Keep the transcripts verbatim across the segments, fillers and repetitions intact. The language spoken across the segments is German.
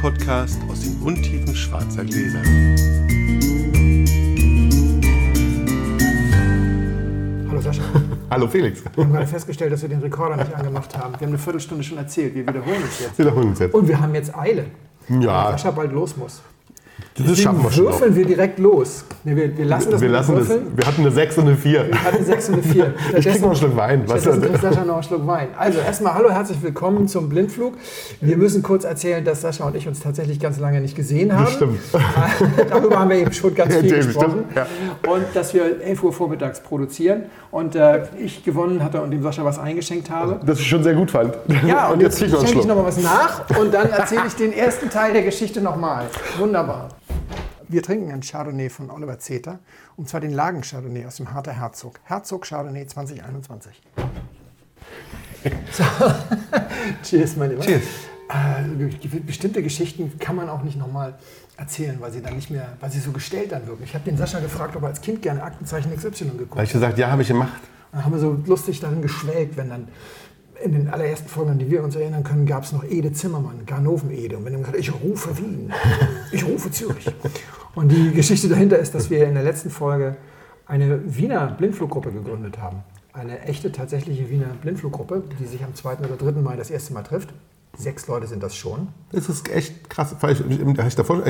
Podcast aus den Untiefen schwarzer Gläser. Hallo Sascha. Hallo Felix. Wir haben gerade festgestellt, dass wir den Rekorder nicht angemacht haben. Wir haben eine Viertelstunde schon erzählt. Wir wiederholen es jetzt. Wir wiederholen es jetzt. Und wir haben jetzt Eile. Ja. Weil Sascha bald los muss. Das Deswegen schaffen wir schon würfeln auch. Wir direkt los. Nee, wir, wir lassen das wir lassen würfeln. Das, wir hatten eine sechs und eine vier. Wir hatten eine sechs und eine vier. Ich krieg noch einen Schluck Wein. Was das kriegt Sascha noch einen Schluck Wein. Also erstmal hallo, herzlich willkommen zum Blindflug. Wir müssen kurz erzählen, dass Sascha und ich uns tatsächlich ganz lange nicht gesehen haben. Das stimmt. Darüber haben wir eben schon ganz viel ja, gesprochen. Stimmt, ja. Und dass wir elf Uhr vormittags produzieren und äh, ich gewonnen hatte und dem Sascha was eingeschenkt habe. Das ich schon sehr gut fand. Ja, und, und jetzt, jetzt schenke ich nochmal was nach und dann erzähle ich den ersten Teil der Geschichte nochmal. Wunderbar. Wir trinken einen Chardonnay von Oliver Zeter, und zwar den Lagen-Chardonnay aus dem Harter Herzog. Herzog Chardonnay zwanzig einundzwanzig. So. Cheers, mein Lieber. Cheers. Äh, bestimmte Geschichten kann man auch nicht nochmal erzählen, weil sie dann nicht mehr, weil sie so gestellt dann wirken. Ich habe den Sascha gefragt, ob er als Kind gerne Aktenzeichen X Y geguckt hat. Habe ich gesagt, ja, habe ich gemacht. Dann haben wir so lustig darin geschwelgt, wenn dann in den allerersten Folgen, an die wir uns erinnern können, gab es noch Ede Zimmermann, Ganoven-Ede. Und wenn man sagt, ich rufe Wien, ich rufe Zürich. Und die Geschichte dahinter ist, dass wir in der letzten Folge eine Wiener Blindfluggruppe gegründet haben. Eine echte, tatsächliche Wiener Blindfluggruppe, die sich am zweiten oder dritten Mai das erste Mal trifft. Sechs Leute sind das schon. Das ist echt krass. Vielleicht habe ich davor schon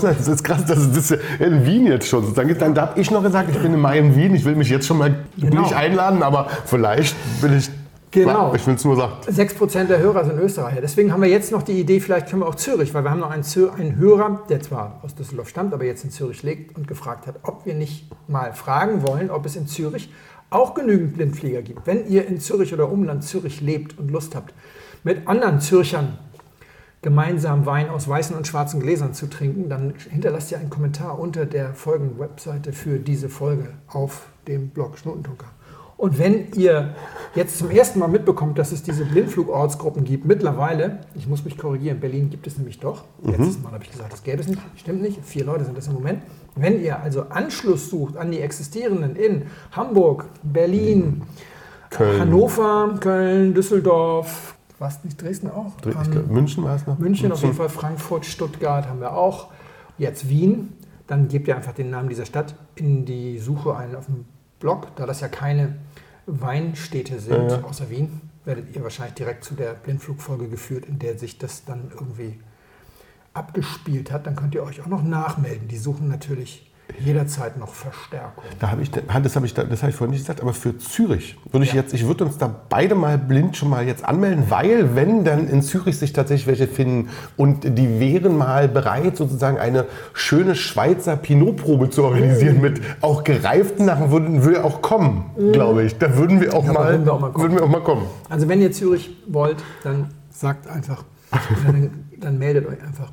gesagt, es ist krass, dass es das in Wien jetzt schon sozusagen gibt. Da habe ich noch gesagt, ich bin im Mai in Wien, ich will mich jetzt schon mal genau. nicht einladen, aber vielleicht bin ich... Genau, ich will's nur sagen. sechs Prozent der Hörer sind Österreicher. Deswegen haben wir jetzt noch die Idee, vielleicht können wir auch Zürich, weil wir haben noch einen, Zür- einen Hörer, der zwar aus Düsseldorf stammt, aber jetzt in Zürich lebt und gefragt hat, ob wir nicht mal fragen wollen, ob es in Zürich auch genügend Blindflieger gibt. Wenn ihr in Zürich oder Umland Zürich lebt und Lust habt, mit anderen Zürchern gemeinsam Wein aus weißen und schwarzen Gläsern zu trinken, dann hinterlasst ihr einen Kommentar unter der folgenden Webseite für diese Folge auf dem Blog Schnutentunker. Und wenn ihr jetzt zum ersten Mal mitbekommt, dass es diese Blindflugortsgruppen gibt, mittlerweile, ich muss mich korrigieren, Berlin gibt es nämlich doch. Letztes Mal habe ich gesagt, das gäbe es nicht. Stimmt nicht, vier Leute sind das im Moment. Wenn ihr also Anschluss sucht an die existierenden in Hamburg, Berlin, Köln. Hannover, Köln, Düsseldorf, was nicht, Dresden auch? Dres- um, glaub, München war es noch. München, München auf jeden Fall, Frankfurt, Stuttgart haben wir auch. Jetzt Wien, dann gebt ihr einfach den Namen dieser Stadt in die Suche ein auf dem Blog, da das ja keine Weinstädte sind, ja, ja. außer Wien, werdet ihr wahrscheinlich direkt zu der Blindflugfolge geführt, in der sich das dann irgendwie abgespielt hat. Dann könnt ihr euch auch noch nachmelden. Die suchen natürlich jederzeit noch Verstärkung. Da hab ich, das habe ich, hab ich vorhin nicht gesagt, aber für Zürich würde ich ja. jetzt, ich würde uns da beide mal blind schon mal jetzt anmelden, weil wenn dann in Zürich sich tatsächlich welche finden und die wären mal bereit, sozusagen eine schöne Schweizer Pinot-Probe zu organisieren, mm. mit auch gereiften Sachen, würden würde auch kommen, mm. glaube ich. Da würden wir auch, mal, würden wir auch mal würden wir auch mal kommen. Also wenn ihr Zürich wollt, dann sagt einfach, dann, dann meldet euch einfach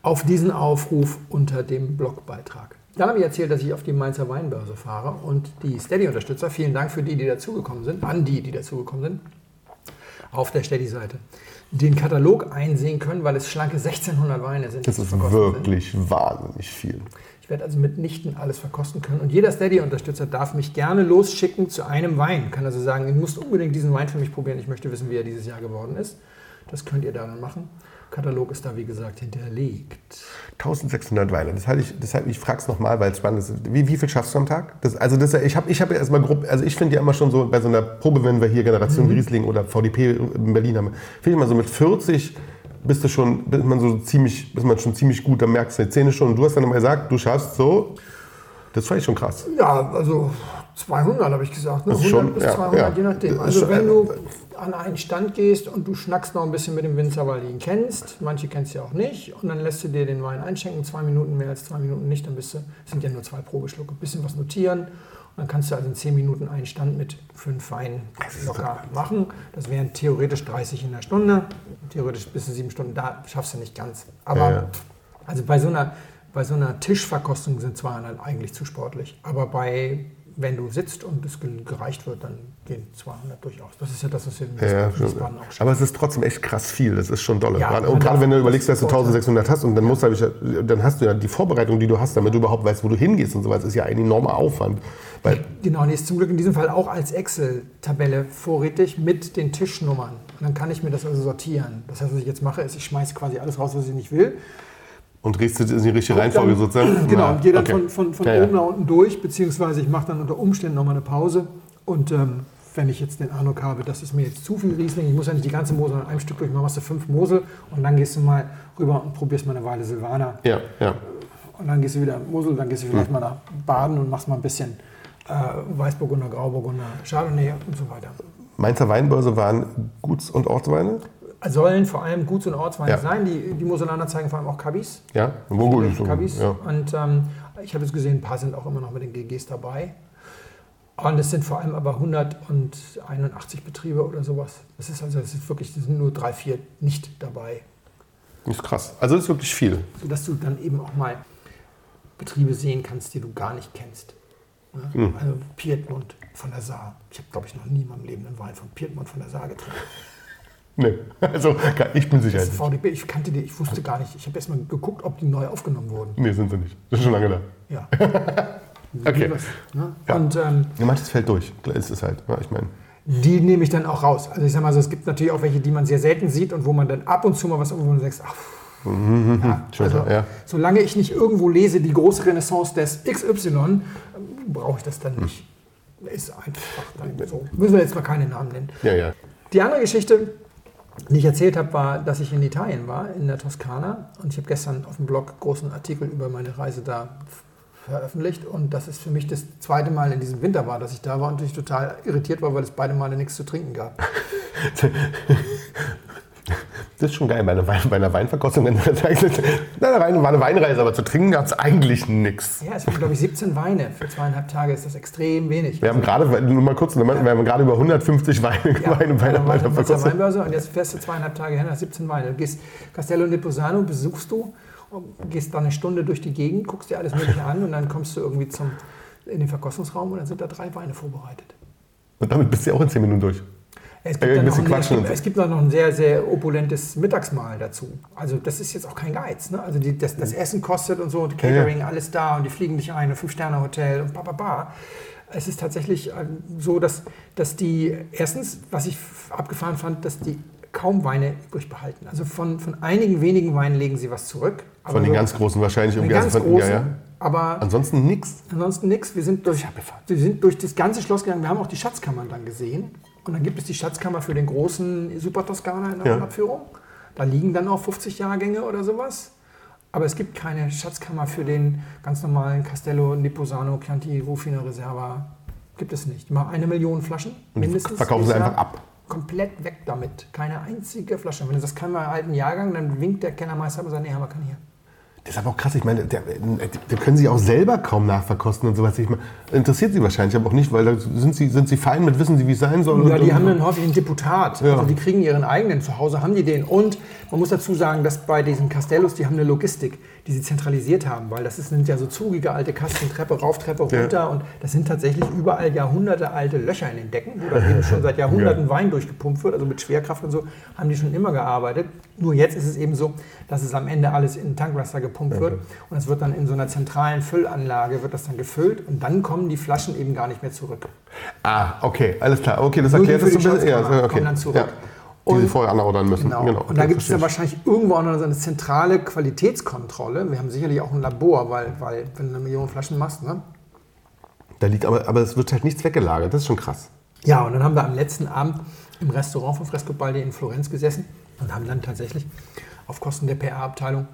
auf diesen Aufruf unter dem Blogbeitrag. Dann habe ich erzählt, dass ich auf die Mainzer Weinbörse fahre und die Steady-Unterstützer, vielen Dank für die, die dazugekommen sind, an die, die dazugekommen sind, auf der Steady-Seite den Katalog einsehen können, weil es schlanke sechzehnhundert Weine sind. Das ist wirklich wahnsinnig viel. Ich werde also mitnichten alles verkosten können und jeder Steady-Unterstützer darf mich gerne losschicken zu einem Wein. Kann also sagen, ihr müsst unbedingt diesen Wein für mich probieren, ich möchte wissen, wie er dieses Jahr geworden ist. Das könnt ihr dann machen. Katalog ist da, wie gesagt, hinterlegt. eintausendsechshundert Weine. Das halte ich, das halte ich, ich frage es nochmal, weil es spannend ist. Wie, wie viel schaffst du am Tag? Das, also das, ich habe ich hab ja erstmal grob, also ich finde ja immer schon so, bei so einer Probe, wenn wir hier Generation mhm. Riesling oder V D P in Berlin haben, finde ich mal so mit vierzig bist du schon, bist man so ziemlich, bist man schon ziemlich gut, da merkst du die Zähne schon. Und du hast dann mal gesagt, du schaffst so, das fand ich schon krass. Ja, also zweihundert habe ich gesagt, ne? hundert schon, bis zweihundert, ja, ja. je nachdem. Also wenn du an einen Stand gehst und du schnackst noch ein bisschen mit dem Winzer, weil du ihn kennst, manche kennst du ja auch nicht, und dann lässt du dir den Wein einschenken, zwei Minuten mehr als zwei Minuten nicht, dann bist du, sind ja nur zwei Probeschlucke, ein bisschen was notieren, und dann kannst du also in zehn Minuten einen Stand mit fünf Weinen locker machen. Das wären theoretisch dreißig in der Stunde, theoretisch bis zu sieben Stunden, da schaffst du nicht ganz. Aber ja, ja. also bei so einer, bei so einer Tischverkostung sind zweihundert eigentlich zu sportlich, aber bei... Wenn du sitzt und es gereicht wird, dann gehen zweihundert durchaus. Das ist ja das, was wir in ja, Wiesbaden auch schaffen. Aber es ist trotzdem echt krass viel. Das ist schon dolle. Ja, und gerade wenn du überlegst, dass du eintausendsechshundert hast und dann, ja. musst du, dann hast du ja die Vorbereitung, die du hast, damit du überhaupt weißt, wo du hingehst und sowas, ist ja ein enormer Aufwand. Weil genau, die ist zum Glück in diesem Fall auch als Excel-Tabelle vorrätig mit den Tischnummern. Und dann kann ich mir das also sortieren. Das heißt, was ich jetzt mache, ist, ich schmeiße quasi alles raus, was ich nicht will. Und riechst du das in die richtige Reihenfolge sozusagen? Genau, und gehe dann okay. von, von, von ja, ja. oben nach unten durch, beziehungsweise ich mache dann unter Umständen nochmal eine Pause. Und ähm, wenn ich jetzt den Eindruck habe, das ist mir jetzt zu viel Riesling, ich muss ja nicht die ganze Mosel an einem Stück durchmachen, machst du fünf Mosel und dann gehst du mal rüber und probierst mal eine Weile Silvaner. Ja, ja. Und dann gehst du wieder in Mosel, dann gehst du vielleicht hm. mal nach Baden und machst mal ein bisschen äh, Weißburgunder, Grauburgunder, Chardonnay und so weiter. Mainzer Weinbörse waren Guts- und Ortsweine? Sollen vor allem Guts- und Ortsweine ja. sein. Die, die Moselaner zeigen vor allem auch Kabis. Ja, wo ist Kabis. Ja. Und ähm, ich habe jetzt gesehen, ein paar sind auch immer noch mit den G Gs dabei. Und es sind vor allem aber hunderteinundachtzig Betriebe oder sowas. Das ist also, es ist wirklich, es sind nur drei, vier nicht dabei. Das ist krass. Also das ist wirklich viel. Sodass du dann eben auch mal Betriebe sehen kannst, die du gar nicht kennst. Ja? Mhm. Also Piedmont von der Saar. Ich habe, glaube ich, noch nie in meinem Leben einen Wein von Piedmont von der Saar getrunken. Nee, also ich bin sicher. Das ist V D B, ich kannte die, ich wusste gar nicht. Ich habe erst mal geguckt, ob die neu aufgenommen wurden. Nee, sind sie nicht. Das ist schon lange da. Ja. Okay. Was, ne? Ja. Und, ähm, ja, manches fällt durch, ist es halt. Ja, ich meine. Die nehme ich dann auch raus. Also ich sag mal so, es gibt natürlich auch welche, die man sehr selten sieht und wo man dann ab und zu mal was irgendwo sagt, ach, mhm, ja, also, ja. solange ich nicht irgendwo lese, die große Renaissance des X Y, brauche ich das dann nicht. Hm. Ist einfach dann so. Müssen wir jetzt mal keine Namen nennen. Ja, ja. Die andere Geschichte, die ich erzählt habe, war, dass ich in Italien war, in der Toskana. Und ich habe gestern auf dem Blog großen Artikel über meine Reise da veröffentlicht. Und das ist für mich das zweite Mal in diesem Winter war, dass ich da war und ich total irritiert war, weil es beide Male nichts zu trinken gab. Das ist schon geil, bei einer, Wein, bei einer Weinverkostung. Wenn man sagt, na, war eine Weinreise, aber zu trinken gab es eigentlich nichts. Ja, es waren, glaube ich, siebzehn Weine. Für zweieinhalb Tage ist das extrem wenig. Wir also, haben gerade, nur mal kurz, wir ja. haben gerade über hundertfünfzig Weine ja, Weine bei einer Weinbörse. Und jetzt fährst du zweieinhalb Tage hin, hast siebzehn Weine. Du gehst Castello di Pomino, besuchst du, gehst da eine Stunde durch die Gegend, guckst dir alles Mögliche an und dann kommst du irgendwie zum, in den Verkostungsraum und dann sind da drei Weine vorbereitet. Und damit bist du auch in zehn Minuten durch. Es gibt, ein bisschen noch, es, gibt, es gibt dann noch ein sehr, sehr opulentes Mittagsmahl dazu. Also das ist jetzt auch kein Geiz. Ne? Also die, das, das Essen kostet und so, und Catering, ja, ja. alles da und die fliegen dich ein, ein Fünf-Sterne-Hotel und ba, ba, ba. Es ist tatsächlich so, dass, dass die, erstens, was ich abgefahren fand, dass die kaum Weine übrig behalten. Also von, von einigen wenigen Weinen legen sie was zurück. Aber von den ganz großen wahrscheinlich. Von den ganz großen, ja, ja. Aber ansonsten nichts. Ansonsten nichts. Wir sind durch, wir sind durch das ganze Schloss gegangen. Wir haben auch die Schatzkammern dann gesehen. Und dann gibt es die Schatzkammer für den großen Super Toskana in der Abführung. Ja. Da liegen dann auch fünfzig Jahrgänge oder sowas. Aber es gibt keine Schatzkammer für den ganz normalen Castello di Pomino, Chianti, Rufino, Reserva. Gibt es nicht. Mal eine Million Flaschen. Und die mindestens verkaufen sie einfach ab. Komplett weg damit. Keine einzige Flasche. Wenn du sagst, können wir einen alten Jahrgang, dann winkt der Kellermeister und sagt, nee, haben wir keinen hier. Das ist aber auch krass. Ich meine, da können sie auch selber kaum nachverkosten und sowas. Ich meine, interessiert sie wahrscheinlich aber auch nicht, weil da sind sie, sind sie fein mit, wissen sie, wie es sein soll. Ja, und, die und, haben dann häufig ein Deputat. Ja. Also die kriegen ihren eigenen. Zu Hause haben die den. Und man muss dazu sagen, dass bei diesen Castellos, die haben eine Logistik, die sie zentralisiert haben. Weil das sind ja so zugige alte Kasten, Treppe rauf, Treppe runter. Ja. Und das sind tatsächlich überall Jahrhunderte alte Löcher in den Decken, wo da eben schon seit Jahrhunderten ja. Wein durchgepumpt wird. Also mit Schwerkraft und so haben die schon immer gearbeitet. Nur jetzt ist es eben so, dass es am Ende alles in Tankwasser gepumpt Pump wird und es wird dann in so einer zentralen Füllanlage wird das dann gefüllt und dann kommen die Flaschen eben gar nicht mehr zurück. Ah, okay, alles klar. Okay, das erklärt es so ein bisschen. Ja, okay. Dann zurück. Ja, die sie vorher anordern müssen. Genau. Genau. Und da gibt es ja wahrscheinlich irgendwo auch noch so eine zentrale Qualitätskontrolle. Wir haben sicherlich auch ein Labor, weil, weil wenn du eine Million Flaschen machst, ne? Da liegt aber, aber es wird halt nichts weggelagert. Das ist schon krass. Ja, und dann haben wir am letzten Abend im Restaurant von Frescobaldi in Florenz gesessen und haben dann tatsächlich auf Kosten der P R-Abteilung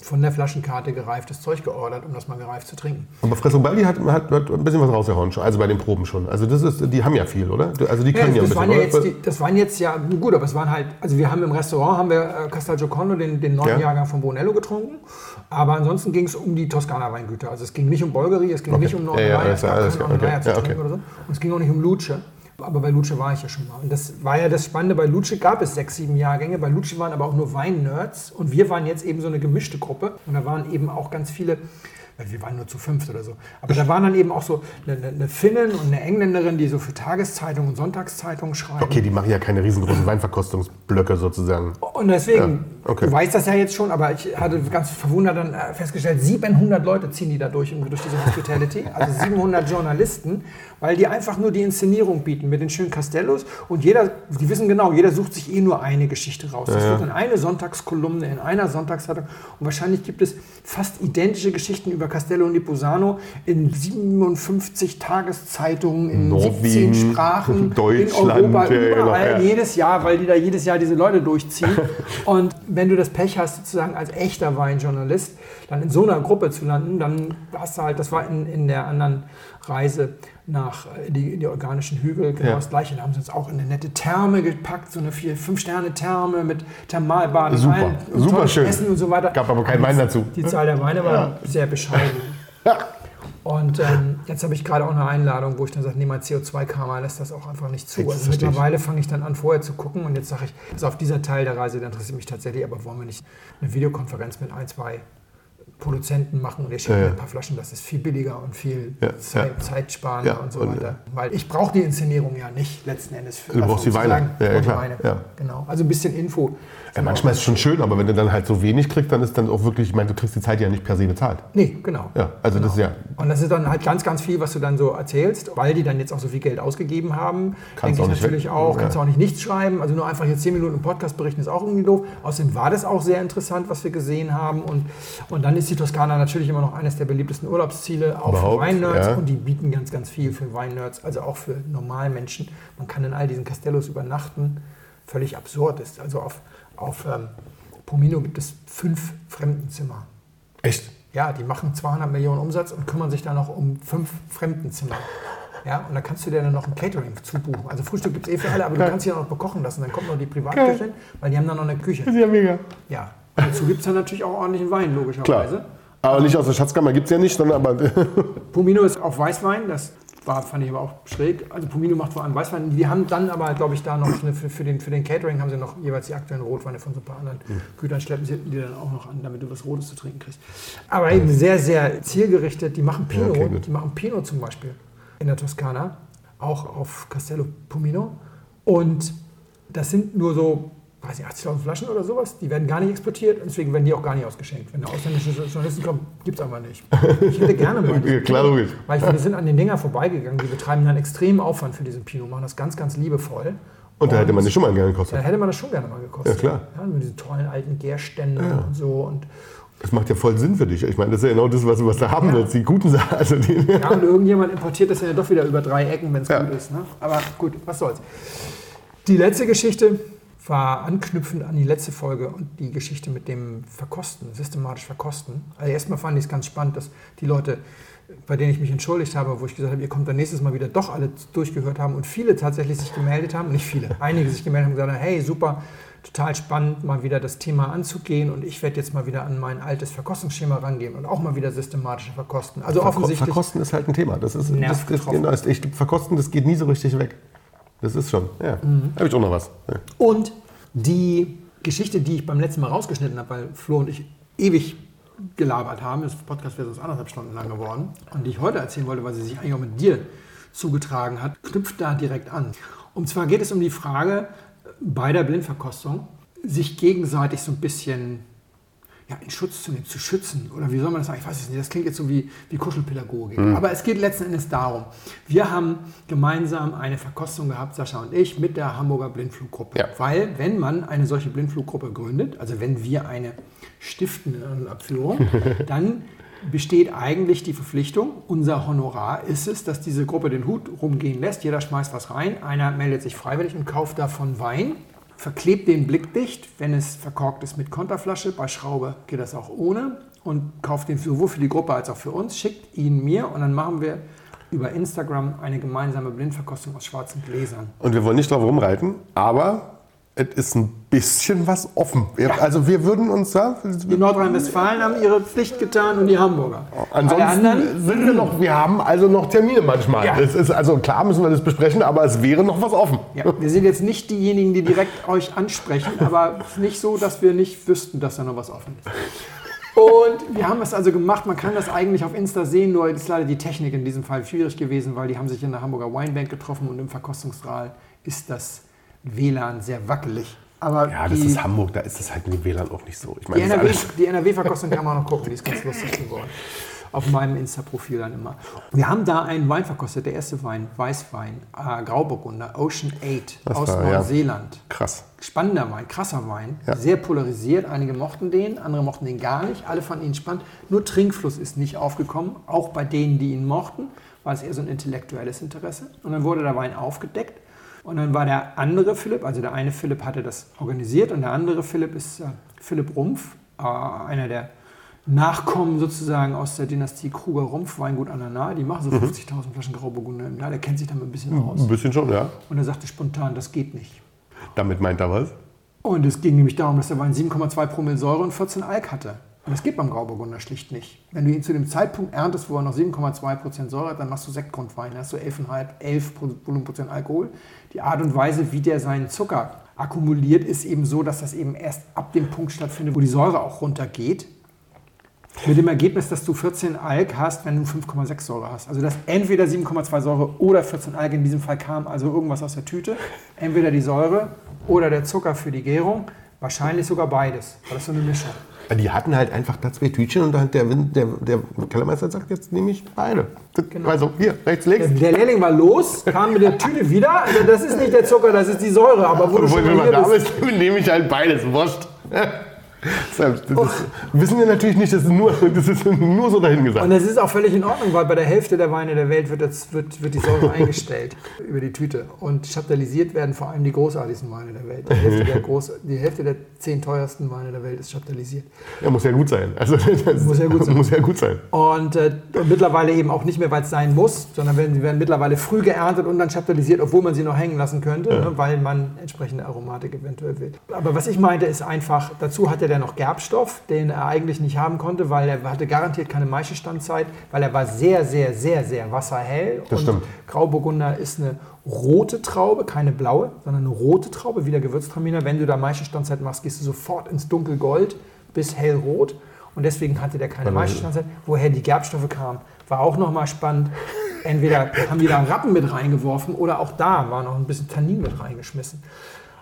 von der Flaschenkarte gereiftes Zeug geordert, um das mal gereift zu trinken. Aber Frescobaldi hat, hat, hat ein bisschen was rausgehauen, schon, also bei den Proben schon. Also das ist, die haben ja viel, oder? Also die können ja, das, ja ein das bisschen, waren ja jetzt die, das waren jetzt ja, gut, aber es waren halt, also wir haben im Restaurant, haben wir Castel Giocondo, den, den neuen ja. Jahrgang von Brunello getrunken, aber ansonsten ging es um die Toskana-Weingüter. Also es ging nicht um Bolgheri, es ging okay. nicht um Nordrhein, ja, ja, es alles, um okay. ja, okay. oder so. Und es ging auch nicht um Luce. Aber bei Luce war ich ja schon mal. Und das war ja das Spannende. Bei Luce gab es sechs, sieben Jahrgänge. Bei Luce waren aber auch nur Wein-Nerds. Und wir waren jetzt eben so eine gemischte Gruppe. Und da waren eben auch ganz viele wir waren nur zu fünft oder so. Aber da waren dann eben auch so eine, eine Finnin und eine Engländerin, die so für Tageszeitungen und Sonntagszeitungen schreiben. Okay, die machen ja keine riesengroßen Weinverkostungsblöcke sozusagen. Und deswegen, ja, okay. Du weißt das ja jetzt schon, aber ich hatte ganz verwundert dann festgestellt, siebenhundert Leute ziehen die da durch, durch diese Hospitality, also siebenhundert Journalisten, weil die einfach nur die Inszenierung bieten mit den schönen Castellos und jeder, die wissen genau, jeder sucht sich eh nur eine Geschichte raus. Das ja, wird dann eine Sonntagskolumne in einer Sonntagszeitung und wahrscheinlich gibt es fast identische Geschichten über Castello di Posano in siebenundfünfzig Tageszeitungen, in Norwegen, siebzehn Sprachen, Deutschland, in Europa, überall, ja, ja. jedes Jahr, weil die da jedes Jahr diese Leute durchziehen. Und wenn du das Pech hast, sozusagen als echter Weinjournalist, dann in so einer Gruppe zu landen, dann hast du halt, das war in, in der anderen Reise nach die, die organischen Hügel, genau ja. das Gleiche. Da haben sie uns auch in eine nette Therme gepackt, so eine vier-fünf-Sterne-Therme mit Thermalbaden, super, Wein, super schön. Essen und so weiter. Gab aber keinen Wein dazu. Die Zahl der Weine war ja. sehr bescheiden. Ja. Und ähm, jetzt habe ich gerade auch eine Einladung, wo ich dann sage, nee, mein C O zwei Kamera lässt das auch einfach nicht zu. Also mittlerweile fange ich dann an, vorher zu gucken und jetzt sage ich, also auf dieser Teil der Reise, der interessiert mich tatsächlich, aber wollen wir nicht eine Videokonferenz mit ein, zwei Produzenten machen und ich schicke ja, ja. ein paar Flaschen, das ist viel billiger und viel ja, Zeit, ja. zeitsparender ja, und so und weiter. Weil ich brauche die Inszenierung ja nicht letzten Endes. Für, du also brauchst die Weine. Ja, ja, klar. Weine. Ja. Genau. Also ein bisschen Info. Ja, manchmal ist es schon schön, aber wenn du dann halt so wenig kriegst, dann ist dann auch wirklich, ich meine, du kriegst die Zeit ja nicht per se bezahlt. Nee, genau. Ja, also genau. Das ist ja. Und das ist dann halt ganz, ganz viel, was du dann so erzählst, weil die dann jetzt auch so viel Geld ausgegeben haben. Kannst denke auch ich nicht natürlich weg. auch, kannst du ja. auch nicht nichts schreiben. Also nur einfach jetzt zehn Minuten im Podcast berichten ist auch irgendwie doof. Außerdem war das auch sehr interessant, was wir gesehen haben und, und dann ist die Toskana natürlich immer noch eines der beliebtesten Urlaubsziele, auch überhaupt, für Weinnerds. Ja. Und die bieten ganz, ganz viel für Weinnerds, also auch für normalen Menschen. Man kann in all diesen Castellos übernachten. Völlig absurd ist. Also auf, auf ähm, Pomino gibt es fünf Fremdenzimmer. Echt? Ja, die machen zweihundert Millionen Umsatz und kümmern sich dann noch um fünf Fremdenzimmer. Ja, und da kannst du dir dann noch ein Catering zubuchen. Also Frühstück gibt es eh für alle, aber Geil. Du kannst dich dann noch bekochen lassen. Dann kommt noch die Privatküche, weil die haben dann noch eine Küche. Das ist ja mega. Ja. Dazu gibt es dann natürlich auch ordentlichen Wein, logischerweise. Klar. Aber nicht aus der Schatzkammer gibt es ja nicht, sondern aber. Pomino ist auch Weißwein, das war, fand ich aber auch schräg. Also Pomino macht vor allem Weißwein. Die haben dann aber, glaube ich, da noch eine, für, für, den, für den Catering haben sie noch jeweils die aktuellen Rotweine von so ein paar anderen mhm. Gütern, schleppen sie die dann auch noch an, damit du was Rotes zu trinken kriegst. Aber eben sehr, sehr zielgerichtet. Die machen Pinot, ja, okay, die machen Pinot zum Beispiel in der Toskana, auch auf Castello Pomino. Und das sind nur so. Weiß ich, achtzigtausend Flaschen oder sowas, die werden gar nicht exportiert, deswegen werden die auch gar nicht ausgeschenkt. Wenn da ausländische Journalisten kommen, gibt es aber nicht. Ich hätte gerne mal ja, klar, Pinot, weil ich finde, wir sind an den Dinger vorbeigegangen, die betreiben einen extremen Aufwand für diesen Pinot, machen das ganz, ganz liebevoll. Und, und da hätte man das schon mal gerne gekostet. Da hätte man das schon gerne mal gekostet. Ja, klar. Ja, mit diesen tollen alten Gärständen ja. und so. Und das macht ja voll Sinn für dich. Ich meine, das ist ja genau das, was du, was du haben ja. willst, die guten Sachen. Also die, ja, und irgendjemand importiert das ja doch wieder über drei Ecken, wenn es ja. gut ist. Ne? Aber gut, was soll's. Die letzte Geschichte war anknüpfend an die letzte Folge und die Geschichte mit dem Verkosten, systematisch Verkosten. Also erstmal fand ich es ganz spannend, dass die Leute, bei denen ich mich entschuldigt habe, wo ich gesagt habe, ihr kommt dann nächstes Mal wieder, doch alle durchgehört haben und viele tatsächlich sich gemeldet haben, nicht viele, einige sich gemeldet haben und gesagt haben, hey, super, total spannend, mal wieder das Thema anzugehen und ich werde jetzt mal wieder an mein altes Verkostungsschema rangehen und auch mal wieder systematisch verkosten. Also Ver- offensichtlich... Verkosten ist halt ein Thema. Das ist, das, das, das, ich, verkosten, das geht nie so richtig weg. Das ist schon, ja. Mhm. Habe ich auch noch was. Ja. Und die Geschichte, die ich beim letzten Mal rausgeschnitten habe, weil Flo und ich ewig gelabert haben, das Podcast wäre sonst anderthalb Stunden lang geworden, und die ich heute erzählen wollte, weil sie sich eigentlich auch mit dir zugetragen hat, knüpft da direkt an. Und zwar geht es um die Frage, bei der Blindverkostung sich gegenseitig so ein bisschen ja, in Schutz zu nehmen, zu schützen. Oder wie soll man das sagen? Ich weiß es nicht. Das klingt jetzt so wie, wie Kuschelpädagogik. Mhm. Aber es geht letzten Endes darum. Wir haben gemeinsam eine Verkostung gehabt, Sascha und ich, mit der Hamburger Blindfluggruppe. Ja. Weil, wenn man eine solche Blindfluggruppe gründet, also wenn wir eine stiften in Abführung, dann besteht eigentlich die Verpflichtung, unser Honorar ist es, dass diese Gruppe den Hut rumgehen lässt. Jeder schmeißt was rein, einer meldet sich freiwillig und kauft davon Wein. Verklebt den Blick dicht, wenn es verkorkt ist mit Konterflasche. Bei Schraube geht das auch ohne. Und kauft den sowohl für die Gruppe als auch für uns. Schickt ihn mir und dann machen wir über Instagram eine gemeinsame Blindverkostung aus schwarzen Gläsern. Und wir wollen nicht drauf rumreiten, aber es ist ein bisschen was offen. Ja. Also wir würden uns da... Ja, die Nordrhein-Westfalen haben ihre Pflicht getan und die Hamburger. Ansonsten anderen, sind wir noch... Wir haben also noch Termine manchmal. Ja. Das ist also klar, müssen wir das besprechen, aber es wäre noch was offen. Ja, wir sind jetzt nicht diejenigen, die direkt euch ansprechen, aber es ist nicht so, dass wir nicht wüssten, dass da noch was offen ist. Und wir haben es also gemacht, man kann das eigentlich auf Insta sehen, nur ist leider die Technik in diesem Fall schwierig gewesen, weil die haben sich in der Hamburger Weinbank getroffen und im Verkostungssaal ist das W L A N sehr wackelig. Aber ja, das ist Hamburg, da ist das halt mit W L A N auch nicht so. Ich meine, die N R W-Verkostung kann man auch noch gucken, die ist ganz lustig geworden. Auf meinem Insta-Profil dann immer. Wir haben da einen Wein verkostet, der erste Wein, Weißwein, äh, Grauburgunder, Ocean Eight das aus war, Neuseeland. Ja. Krass. Spannender Wein, krasser Wein, ja. Sehr polarisiert. Einige mochten den, andere mochten den gar nicht. Alle fanden ihn spannend. Nur Trinkfluss ist nicht aufgekommen, auch bei denen, die ihn mochten, war es eher so ein intellektuelles Interesse. Und dann wurde der Wein aufgedeckt. Und dann war der andere Philipp, also der eine Philipp hatte das organisiert und der andere Philipp ist äh, Philipp Rumpf, äh, einer der Nachkommen sozusagen aus der Dynastie Kruger Rumpf, Weingut Ananar, die machen so mhm. fünfzigtausend Flaschen Grauburgunder im Jahr, der kennt sich damit ein bisschen aus. Ein bisschen schon, ja. Und er sagte spontan, das geht nicht. Damit meint er was? Und es ging nämlich darum, dass der Wein sieben Komma zwei Promille Säure und vierzehn Alk hatte. Und das geht beim Grauburgunder schlicht nicht. Wenn du ihn zu dem Zeitpunkt erntest, wo er noch sieben Komma zwei Prozent Säure hat, dann machst du Sektgrundwein, hast du elf Komma fünf, elf Volumenprozent Alkohol. Die Art und Weise, wie der seinen Zucker akkumuliert, ist eben so, dass das eben erst ab dem Punkt stattfindet, wo die Säure auch runtergeht. Mit dem Ergebnis, dass du vierzehn Alk hast, wenn du fünf Komma sechs Säure hast. Also dass entweder sieben Komma zwei Säure oder vierzehn Alk in diesem Fall kam, also irgendwas aus der Tüte. Entweder die Säure oder der Zucker für die Gärung. Wahrscheinlich sogar beides. War das so eine Mischung? Die hatten halt einfach da zwei Tütchen und der, der, der Kellermeister sagt, jetzt nehme ich beide. Genau. Also hier, rechts, links. Der, der Lehrling war los, kam mit der Tüte wieder. Also das ist nicht der Zucker, das ist die Säure. Aber wo du schon wenn man da bist, nehme ich halt beides. Wurscht. Das ist, das wissen wir natürlich nicht, das ist, nur, das ist nur so dahingesagt. Und das ist auch völlig in Ordnung, weil bei der Hälfte der Weine der Welt wird, das, wird, wird die Säure eingestellt über die Tüte. Und schabtalisiert werden vor allem die großartigsten Weine der Welt. Die Hälfte der, groß, die Hälfte der zehn teuersten Weine der Welt ist schabtalisiert. Ja, muss ja gut sein. Also, das muss ja gut sein. Muss ja gut sein. Und, äh, und mittlerweile eben auch nicht mehr, weil es sein muss, sondern werden, sie werden mittlerweile früh geerntet und dann schabtalisiert, obwohl man sie noch hängen lassen könnte, ja. Ne, weil man entsprechende Aromatik eventuell will. Aber was ich meinte, ist einfach, dazu hat der Der noch Gerbstoff, den er eigentlich nicht haben konnte, weil er hatte garantiert keine Maischestandzeit, weil er war sehr, sehr, sehr, sehr wasserhell. Das und stimmt. Grauburgunder ist eine rote Traube, keine blaue, sondern eine rote Traube, wie der Gewürztraminer. Wenn du da Maischestandzeit machst, gehst du sofort ins Dunkelgold bis hellrot und deswegen hatte der keine Maischestandzeit. Woher die Gerbstoffe kamen, war auch nochmal spannend. Entweder haben die da Rappen mit reingeworfen oder auch da war noch ein bisschen Tannin mit reingeschmissen.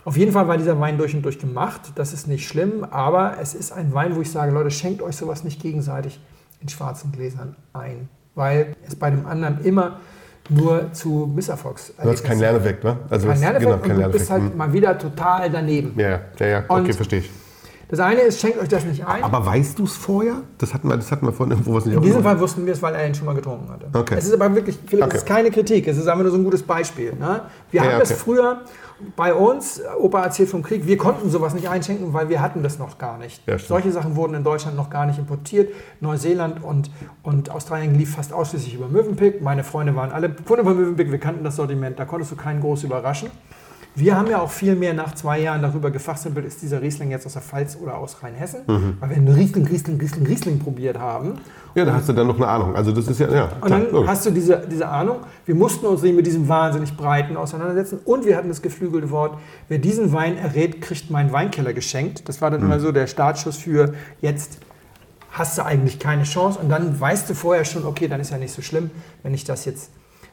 Auf jeden Fall war dieser Wein durch und durch gemacht. Das ist nicht schlimm, aber es ist ein Wein, wo ich sage, Leute, schenkt euch sowas nicht gegenseitig in schwarzen Gläsern ein, weil es bei dem anderen immer nur zu Misserfolgs. Du hast keinen Lerneffekt, ne? Also kein Lerneffekt, genau, und du bist halt mal wieder total daneben. Ja, ja, ja. Okay, und verstehe ich. Das eine ist, schenkt euch das nicht ein. Aber weißt du es vorher? Das hatten wir, das hatten wir vorhin irgendwo was nicht. In diesem Fall wussten wir es, weil er den schon mal getrunken hatte. Okay. Es ist aber wirklich, Philipp, okay. Es ist keine Kritik. Es ist einfach nur so ein gutes Beispiel. Ne? Wir ja, haben okay. das früher bei uns, Opa erzählt vom Krieg, wir konnten sowas nicht einschenken, weil wir hatten das noch gar nicht. Ja, solche Sachen wurden in Deutschland noch gar nicht importiert. Neuseeland und, und Australien lief fast ausschließlich über Mövenpick. Meine Freunde waren alle Freunde von Mövenpick. Wir kannten das Sortiment. Da konntest du keinen groß überraschen. Wir haben ja auch viel mehr nach zwei Jahren darüber gefachsimpelt, ist dieser Riesling jetzt aus der Pfalz oder aus Rheinhessen? Mhm. Weil wir einen Riesling, Riesling, Riesling, Riesling probiert haben. Ja, da hast du dann noch eine Ahnung. Also das ist ja, ja, und dann klar, hast du diese, diese Ahnung. Wir mussten uns nicht mit diesem wahnsinnig breiten auseinandersetzen. Und wir hatten das geflügelte Wort, wer diesen Wein errät, kriegt meinen Weinkeller geschenkt. Das war dann mhm. immer so der Startschuss für jetzt hast du eigentlich keine Chance. Und dann weißt du vorher schon, okay, dann ist ja nicht so schlimm, wenn ich das jetzt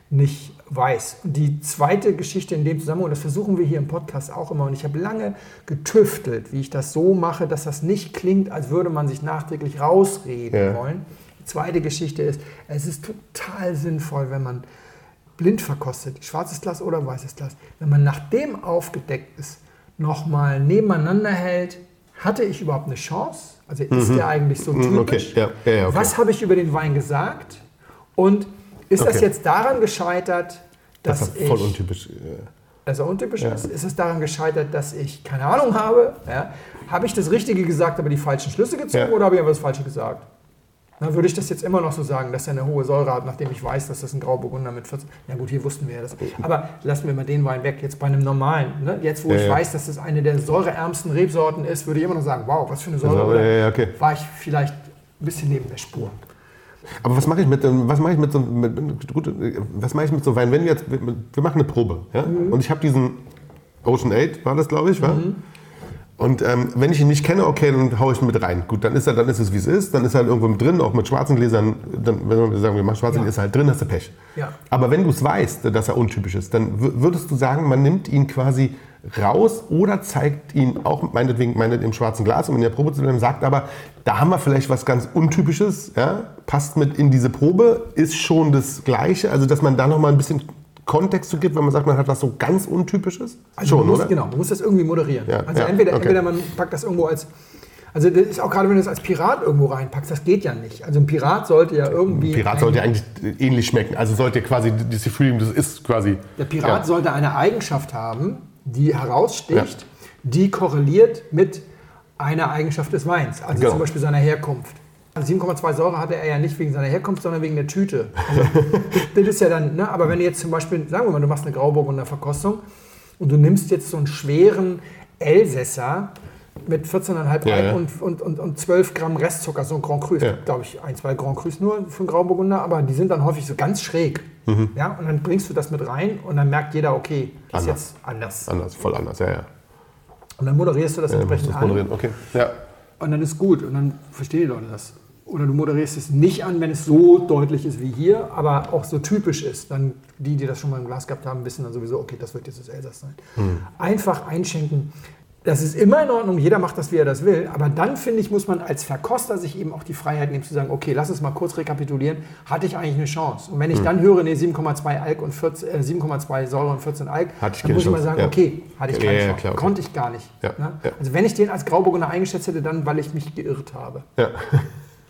nicht weiß. Die zweite Geschichte in dem Zusammenhang, und das versuchen wir hier im Podcast auch immer, und ich habe lange getüftelt, wie ich das so mache, dass das nicht klingt, als würde man sich nachträglich rausreden ja. wollen. Die zweite Geschichte ist, es ist total sinnvoll, wenn man blind verkostet, schwarzes Glas oder weißes Glas, wenn man nachdem aufgedeckt ist, nochmal nebeneinander hält, hatte ich überhaupt eine Chance? Also ist mhm. der eigentlich so typisch? Okay. Ja. Ja, okay. Was habe ich über den Wein gesagt? Und ist okay. das jetzt daran gescheitert, dass das voll ich, untypisch, dass er untypisch ja. ist? Ist es daran gescheitert, dass ich keine Ahnung habe? Ja? Habe ich das Richtige gesagt, aber die falschen Schlüsse gezogen ja. oder habe ich einfach das Falsche gesagt? Dann würde ich das jetzt immer noch so sagen, dass er eine hohe Säure hat, nachdem ich weiß, dass das ein Grauburgunder mit vierzehn... Na gut, hier wussten wir ja das. Aber lassen wir mal den Wein weg, jetzt bei einem normalen. Ne? Jetzt, wo ja, ich ja. weiß, dass das eine der säureärmsten Rebsorten ist, würde ich immer noch sagen, wow, was für eine Säure. Also, ja, ja, okay. War ich vielleicht ein bisschen neben der Spur. Aber was mache ich mit was mache ich mit so mit, gut, was mache ich mit so Wein, wenn wir jetzt wir machen eine Probe, ja? Mhm. Und ich habe diesen Ocean Eight, war das glaube ich, war? Mhm. Und ähm, wenn ich ihn nicht kenne, okay, dann haue ich ihn mit rein. Gut, dann ist er, dann ist es wie es ist, dann ist er halt irgendwo mit drin, auch mit schwarzen Gläsern, dann, wenn wir sagen, wir machen schwarzen, ja. Ist er halt drin, hast du Pech. Ja. Aber wenn du es weißt, dass er untypisch ist, dann würdest du sagen, man nimmt ihn quasi raus oder zeigt ihn auch meinetwegen, meinetwegen im schwarzen Glas, um in der Probe zu bleiben, sagt aber, da haben wir vielleicht was ganz Untypisches, ja, passt mit in diese Probe, ist schon das Gleiche, also dass man da nochmal ein bisschen Kontext zu gibt, wenn man sagt, man hat was so ganz Untypisches? Also schon, man muss, oder? Genau, man muss das irgendwie moderieren. Ja, also ja, entweder, okay. entweder man packt das irgendwo als, also das ist auch gerade, wenn du das als Pirat irgendwo reinpackst, das geht ja nicht. Also ein Pirat sollte ja irgendwie... Ein Pirat sollte ja eigentlich ähnlich schmecken, also sollte quasi, das Gefühl, das ist quasi... Der Pirat ja. sollte eine Eigenschaft haben, die heraussticht, ja. die korreliert mit einer Eigenschaft des Weins, also genau. zum Beispiel seiner Herkunft. Also sieben Komma zwei Säure hatte er ja nicht wegen seiner Herkunft, sondern wegen der Tüte. Also, das ist ja dann, ne? Aber wenn du jetzt zum Beispiel, sagen wir mal, du machst eine Grauburg und eine Verkostung und du nimmst jetzt so einen schweren Elsässer mit vierzehn Komma fünf ja, ja. Und, und, und, und zwölf Gramm Restzucker, so ein Grand Cru. Es gibt, ja. glaube ich, ein, zwei Grand Crus nur für einen Grauburgunder, aber die sind dann häufig so ganz schräg. Mhm. Ja? Und dann bringst du das mit rein und dann merkt jeder, okay, das anders. Ist jetzt anders. Anders, voll anders, ja, ja. Und dann moderierst du das ja, entsprechend das moderieren. An. Okay. Ja. Und dann ist gut und dann verstehen die Leute das. Oder du moderierst es nicht an, wenn es so deutlich ist wie hier, aber auch so typisch ist. Dann die, die das schon mal im Glas gehabt haben, wissen dann sowieso, okay, das wird jetzt das Elsass sein. Hm. Einfach einschenken. Das ist immer in Ordnung, jeder macht das, wie er das will. Aber dann, finde ich, muss man als Verkoster sich eben auch die Freiheit nehmen, zu sagen, okay, lass uns mal kurz rekapitulieren, hatte ich eigentlich eine Chance? Und wenn ich hm. dann höre, nee, sieben Komma zwei Alk und vierzehn, äh, sieben Komma zwei Säure und vierzehn Alk, dann muss Chance. Ich mal sagen, ja. okay, hatte ich ja, keine ja, Chance, klar, okay. konnte ich gar nicht. Ja. Ne? Ja. Also wenn ich den als Grauburgunder eingeschätzt hätte, dann, weil ich mich geirrt habe. Ja.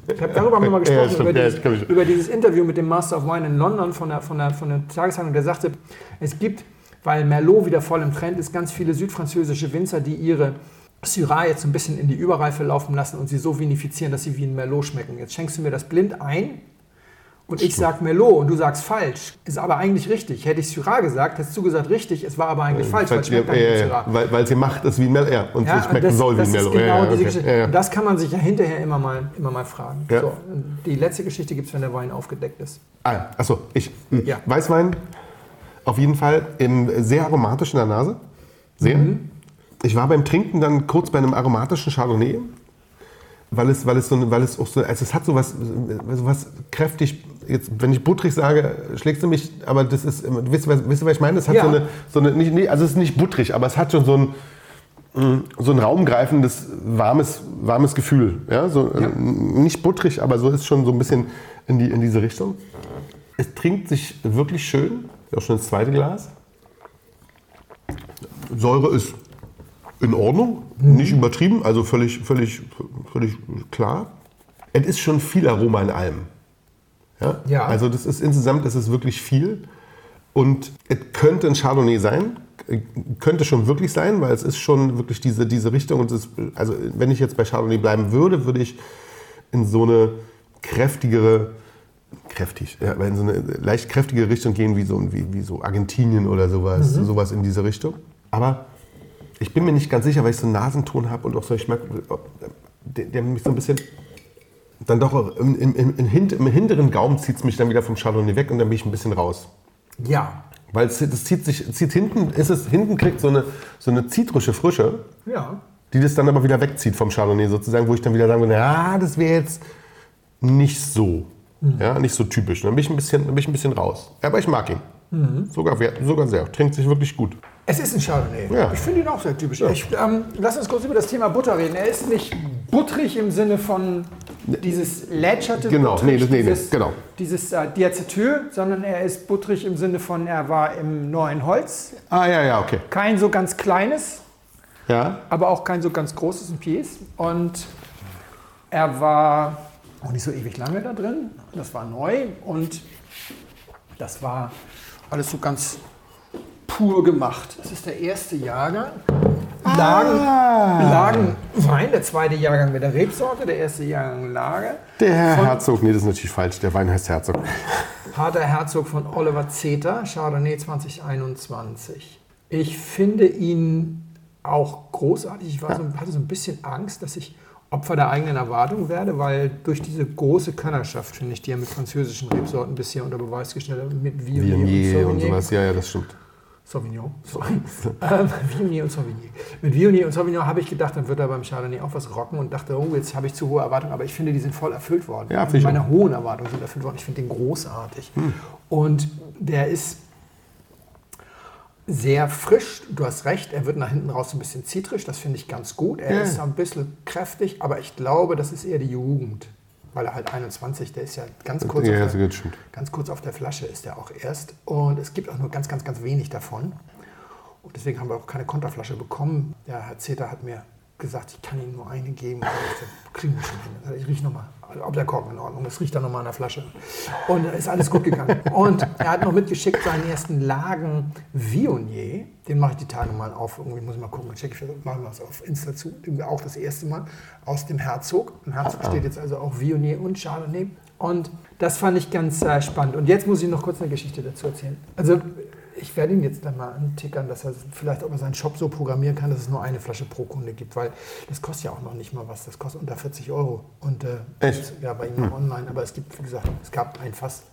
Ich habe darüber mal gesprochen, ja, über, ja, dieses, über dieses Interview mit dem Master of Wine in London von der, von der, von der Tageszeitung, der sagte, es gibt, weil Merlot wieder voll im Trend ist, ganz viele südfranzösische Winzer, die ihre Syrah jetzt ein bisschen in die Überreife laufen lassen und sie so vinifizieren, dass sie wie ein Merlot schmecken. Jetzt schenkst du mir das blind ein und ich sage Merlot und du sagst falsch. Ist aber eigentlich richtig. Hätte ich Syrah gesagt, hättest du gesagt richtig, es war aber eigentlich äh, falsch, weil es schmeckt ja, ja, ja, Syrah. Weil, weil sie macht es wie ein Merlot ja, und ja, sie schmeckt das, soll das wie ein Merlot. Genau ja, ja, okay. ja, ja. Das kann man sich ja hinterher immer mal, immer mal fragen. Ja. So, die letzte Geschichte gibt es, wenn der Wein aufgedeckt ist. Ah, achso, ich. Hm. Ja. Weißwein, auf jeden Fall im, sehr aromatisch in der Nase. Sehr. Mhm. Ich war beim Trinken dann kurz bei einem aromatischen Chardonnay, weil es, weil es, so eine, weil es auch so, also es hat so was, so was kräftig, jetzt, wenn ich buttrig sage, schlägst du mich, aber das ist, wisst ihr, was, wisst ihr, was ich meine? Es hat ja. so eine, so eine nicht, nee, also es ist nicht buttrig, aber es hat schon so ein, so ein raumgreifendes, warmes, warmes Gefühl. Ja? So, ja. Nicht buttrig, aber so ist schon so ein bisschen in, die, in diese Richtung. Es trinkt sich wirklich schön. Auch schon das zweite Glas. Säure ist in Ordnung, mhm. nicht übertrieben, also völlig, völlig, völlig klar. Es ist schon viel Aroma in allem. Ja? Ja. Also das ist insgesamt, das ist wirklich viel. Und es könnte ein Chardonnay sein, könnte schon wirklich sein, weil es ist schon wirklich diese, diese Richtung. Und es, also wenn ich jetzt bei Chardonnay bleiben würde, würde ich in so eine kräftigere Kräftig, ja, in so eine leicht kräftige Richtung gehen, wie so, wie, wie so Argentinien oder sowas, mhm. sowas in diese Richtung. Aber ich bin mir nicht ganz sicher, weil ich so einen Nasenton habe und auch so, ich merke, der, der mich so ein bisschen, dann doch, im, im, im, im hinteren Gaumen zieht es mich dann wieder vom Chardonnay weg und dann bin ich ein bisschen raus. Ja. Weil es, es zieht sich, zieht hinten, ist es, hinten kriegt so eine, so eine zitrische Frische, ja. die das dann aber wieder wegzieht vom Chardonnay sozusagen, wo ich dann wieder sagen würde, ja, das wäre jetzt nicht so. Mhm. Ja, nicht so typisch. Dann bin ich ein bisschen, bin ich ein bisschen raus. Aber ich mag ihn. Mhm. Sogar, sogar sehr. Trinkt sich wirklich gut. Es ist ein Chardonnay. Ja. Ich finde ihn auch sehr typisch. Ja. Ich, ähm, lass uns kurz über das Thema Butter reden. Er ist nicht butterig im Sinne von dieses lätscherte genau. Butterig, nee, das, nee, dieses, nee, genau. dieses äh, Diacetyl, sondern er ist butterig im Sinne von, er war im neuen Holz. Ah, ja, ja, okay. Kein so ganz kleines, ja. aber auch kein so ganz großes und Pies. Und er war... auch nicht so ewig lange da drin. Das war neu und das war alles so ganz pur gemacht. Das ist der erste Jahrgang. Lagen, ah. Lagenwein, der zweite Jahrgang mit der Rebsorte, der erste Jahrgang Lage. Der Herr Herzog, nee, das ist natürlich falsch, der Wein heißt Herzog. Harter Herzog von Oliver Zeter, Chardonnay zwanzig einundzwanzig. Ich finde ihn auch großartig. Ich war ja. so, hatte so ein bisschen Angst, dass ich Opfer der eigenen Erwartung werde, weil durch diese große Könnerschaft, finde ich, die er mit französischen Rebsorten bisher unter Beweis gestellt hat, mit Viognier und, und sowas, ja, ja, das stimmt. Sauvignon. ähm, Viognier und Sauvignon. Mit Viognier und Sauvignon habe ich gedacht, dann wird da beim Chardonnay auch was rocken und dachte, oh, jetzt habe ich zu hohe Erwartungen, aber ich finde, die sind voll erfüllt worden. Ja, meine auch. hohen Erwartungen sind erfüllt worden. Ich finde den großartig. Hm. Und der ist sehr frisch, du hast recht, er wird nach hinten raus ein bisschen zitrisch, das finde ich ganz gut. Er ja. ist ein bisschen kräftig, aber ich glaube, das ist eher die Jugend, weil er halt einundzwanzig, der ist ja ganz kurz, ja, auf, der, ganz kurz auf der Flasche ist er auch erst. Und es gibt auch nur ganz, ganz, ganz wenig davon. Und deswegen haben wir auch keine Konterflasche bekommen. Der Herr Zeter hat mir gesagt, ich kann Ihnen nur eine geben. Ich kriege ihn schon hin. Ich rieche nochmal, ob der Korken in Ordnung ist. Riecht dann nochmal an der Flasche. Und ist alles gut gegangen. Und er hat noch mitgeschickt seinen ersten Lagen Viognier. Den mache ich die Tage mal auf. Irgendwie muss ich mal gucken. Check ich, machen wir es auf Insta zu. Auch das erste Mal. Aus dem Herzog. Im Herzog steht jetzt also auch Viognier und Chardonnay. Und das fand ich ganz äh, spannend. Und jetzt muss ich noch kurz eine Geschichte dazu erzählen. Also ich werde ihn jetzt dann mal antickern, dass er vielleicht auch mal seinen Shop so programmieren kann, dass es nur eine Flasche pro Kunde gibt, weil das kostet ja auch noch nicht mal was. Das kostet unter vierzig Euro. Und äh, Echt? ja, bei ihm hm. online. Aber es gibt, wie gesagt, es gab ein Fass.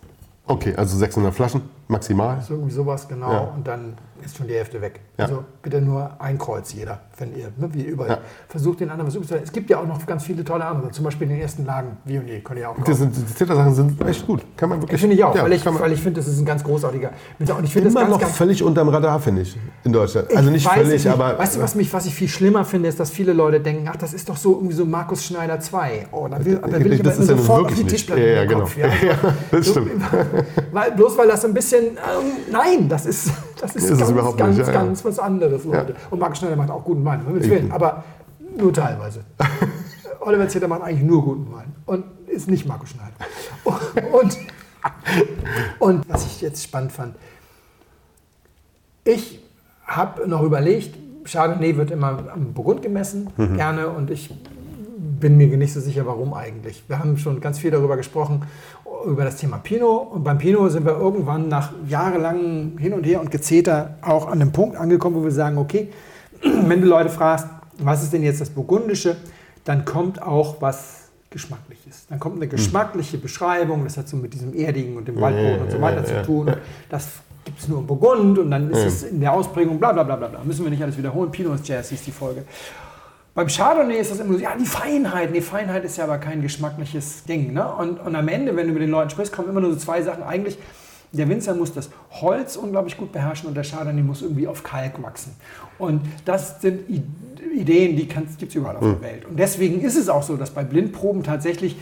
Okay, also sechshundert Flaschen maximal. So, irgendwie sowas, genau. Ja. Und dann ist schon die Hälfte weg. Ja. Also bitte nur ein Kreuz jeder, wenn ihr, ne, wie überall. Ja. Versucht den anderen was umzuhalten. Es gibt ja auch noch ganz viele tolle andere. Zum Beispiel in den ersten Lagen, Viognier, könnt ihr auch kaufen. Das sind, die Zittersachen sind echt gut. Kann man wirklich. Finde ich auch, ja, weil ich, ich finde, das ist ein ganz großartiger. Und ich finde das immer ganz, noch ganz völlig unterm Radar, finde ich, in Deutschland. Also nicht völlig, nicht, aber. Weißt du, was, mich, was ich viel schlimmer finde, ist, dass viele Leute denken, ach, das ist doch so irgendwie so Markus Schneider zwei. Oh, dann will, dann will ich aber das ist ja sofort auf die Tischplatte ja, ja, genau. Kopf. Ja, ja, das so, stimmt. Weil, bloß weil das ein bisschen. Ähm, nein, das ist. Das ist, ist ganz, überhaupt ganz, nicht, ja, ganz ja. was anderes, Leute. Ja. Und Markus Schneider macht auch guten Wein, aber nur teilweise. Oliver Zeter macht eigentlich nur guten Wein und ist nicht Markus Schneider. Und, und, und was ich jetzt spannend fand, ich habe noch überlegt, Chardonnay wird immer am Burgund gemessen, mhm. gerne, und ich bin mir nicht so sicher, warum eigentlich. Wir haben schon ganz viel darüber gesprochen, über das Thema Pinot. Und beim Pinot sind wir irgendwann nach jahrelangem Hin und Her und Gezeter auch an einem Punkt angekommen, wo wir sagen, okay, wenn du Leute fragst, was ist denn jetzt das Burgundische, dann kommt auch was Geschmackliches. Dann kommt eine geschmackliche Beschreibung, das hat so mit diesem Erdigen und dem Waldboden und so weiter zu tun. Und das gibt es nur im Burgund und dann ist es in der Ausprägung, bla bla bla bla. Müssen wir nicht alles wiederholen. Pinot ist Jazz, hieß die Folge. Beim Chardonnay ist das immer so, ja, die Feinheit. Die Feinheit ist ja aber kein geschmackliches Ding. Ne? Und, und am Ende, wenn du mit den Leuten sprichst, kommen immer nur so zwei Sachen. Eigentlich, der Winzer muss das Holz unglaublich gut beherrschen und der Chardonnay muss irgendwie auf Kalk wachsen. Und das sind I- Ideen, die gibt es überall auf der Welt. Und deswegen ist es auch so, dass bei Blindproben tatsächlich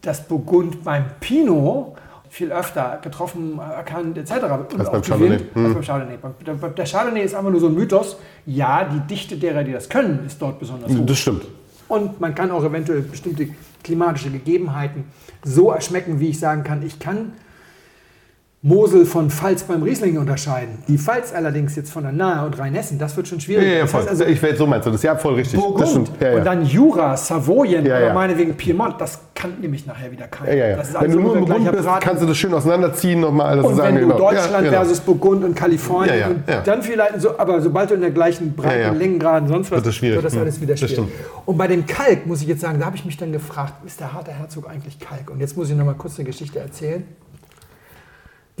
das Burgund beim Pinot viel öfter getroffen, erkannt et cetera. Und als beim Chardonnay. Hm. Als beim Chardonnay. Der Chardonnay ist einfach nur so ein Mythos. Ja, die Dichte derer, die das können, ist dort besonders hoch. Das stimmt. Und man kann auch eventuell bestimmte klimatische Gegebenheiten so erschmecken, wie ich sagen kann, ich kann Mosel von Pfalz beim Riesling unterscheiden. Die Pfalz allerdings jetzt von der Nahe und Rheinessen, das wird schon schwierig. Ja, ja, ja, voll. Das heißt also, ich werde so meinst du, das ist ja voll richtig. Das stimmt. Ja, ja. Und dann Jura, Savoyen ja, ja. oder meinetwegen Piemont, das kann nämlich nachher wieder keiner. Ja, ja, ja. Wenn du nur im Burgund bist, Braten. Kannst du das schön auseinanderziehen nochmal alles und sagen. Und wenn du genau. Deutschland ja, genau. versus Burgund und Kalifornien, ja, ja, ja. Und dann vielleicht, so, aber sobald du in der gleichen Breite, ja, ja. Längengraden sonst was, das wird das alles wieder schwierig. Und bei dem Kalk muss ich jetzt sagen, da habe ich mich dann gefragt, ist der Harter Herzog eigentlich Kalk? Und jetzt muss ich nochmal kurz eine Geschichte erzählen.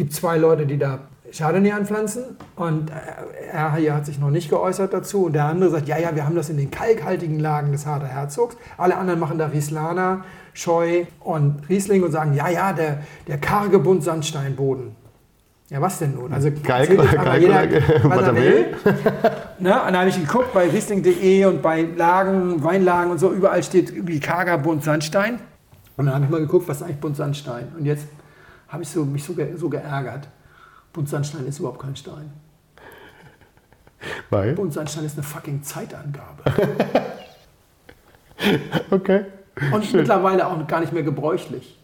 Es gibt zwei Leute, die da Chardonnay anpflanzen und er hat sich noch nicht geäußert dazu. Und der andere sagt, ja, ja, wir haben das in den kalkhaltigen Lagen des Harter Herzogs. Alle anderen machen da Rieslaner, Scheu und Riesling und sagen, ja, ja, der, der karge Buntsandsteinboden. Ja, was denn nun? Also Kalk, Kalk, jeder, was er will. Ne? Und da habe ich geguckt bei Riesling punkt de und bei Lagen, Weinlagen und so, überall steht irgendwie karger Buntsandstein. Und dann habe ich mal geguckt, was ist eigentlich Buntsandstein? Und jetzt habe ich so, mich so, ge- so geärgert. Buntsandstein ist überhaupt kein Stein. Weil? Buntsandstein ist eine fucking Zeitangabe. Okay. Und Schön. Mittlerweile auch gar nicht mehr gebräuchlich.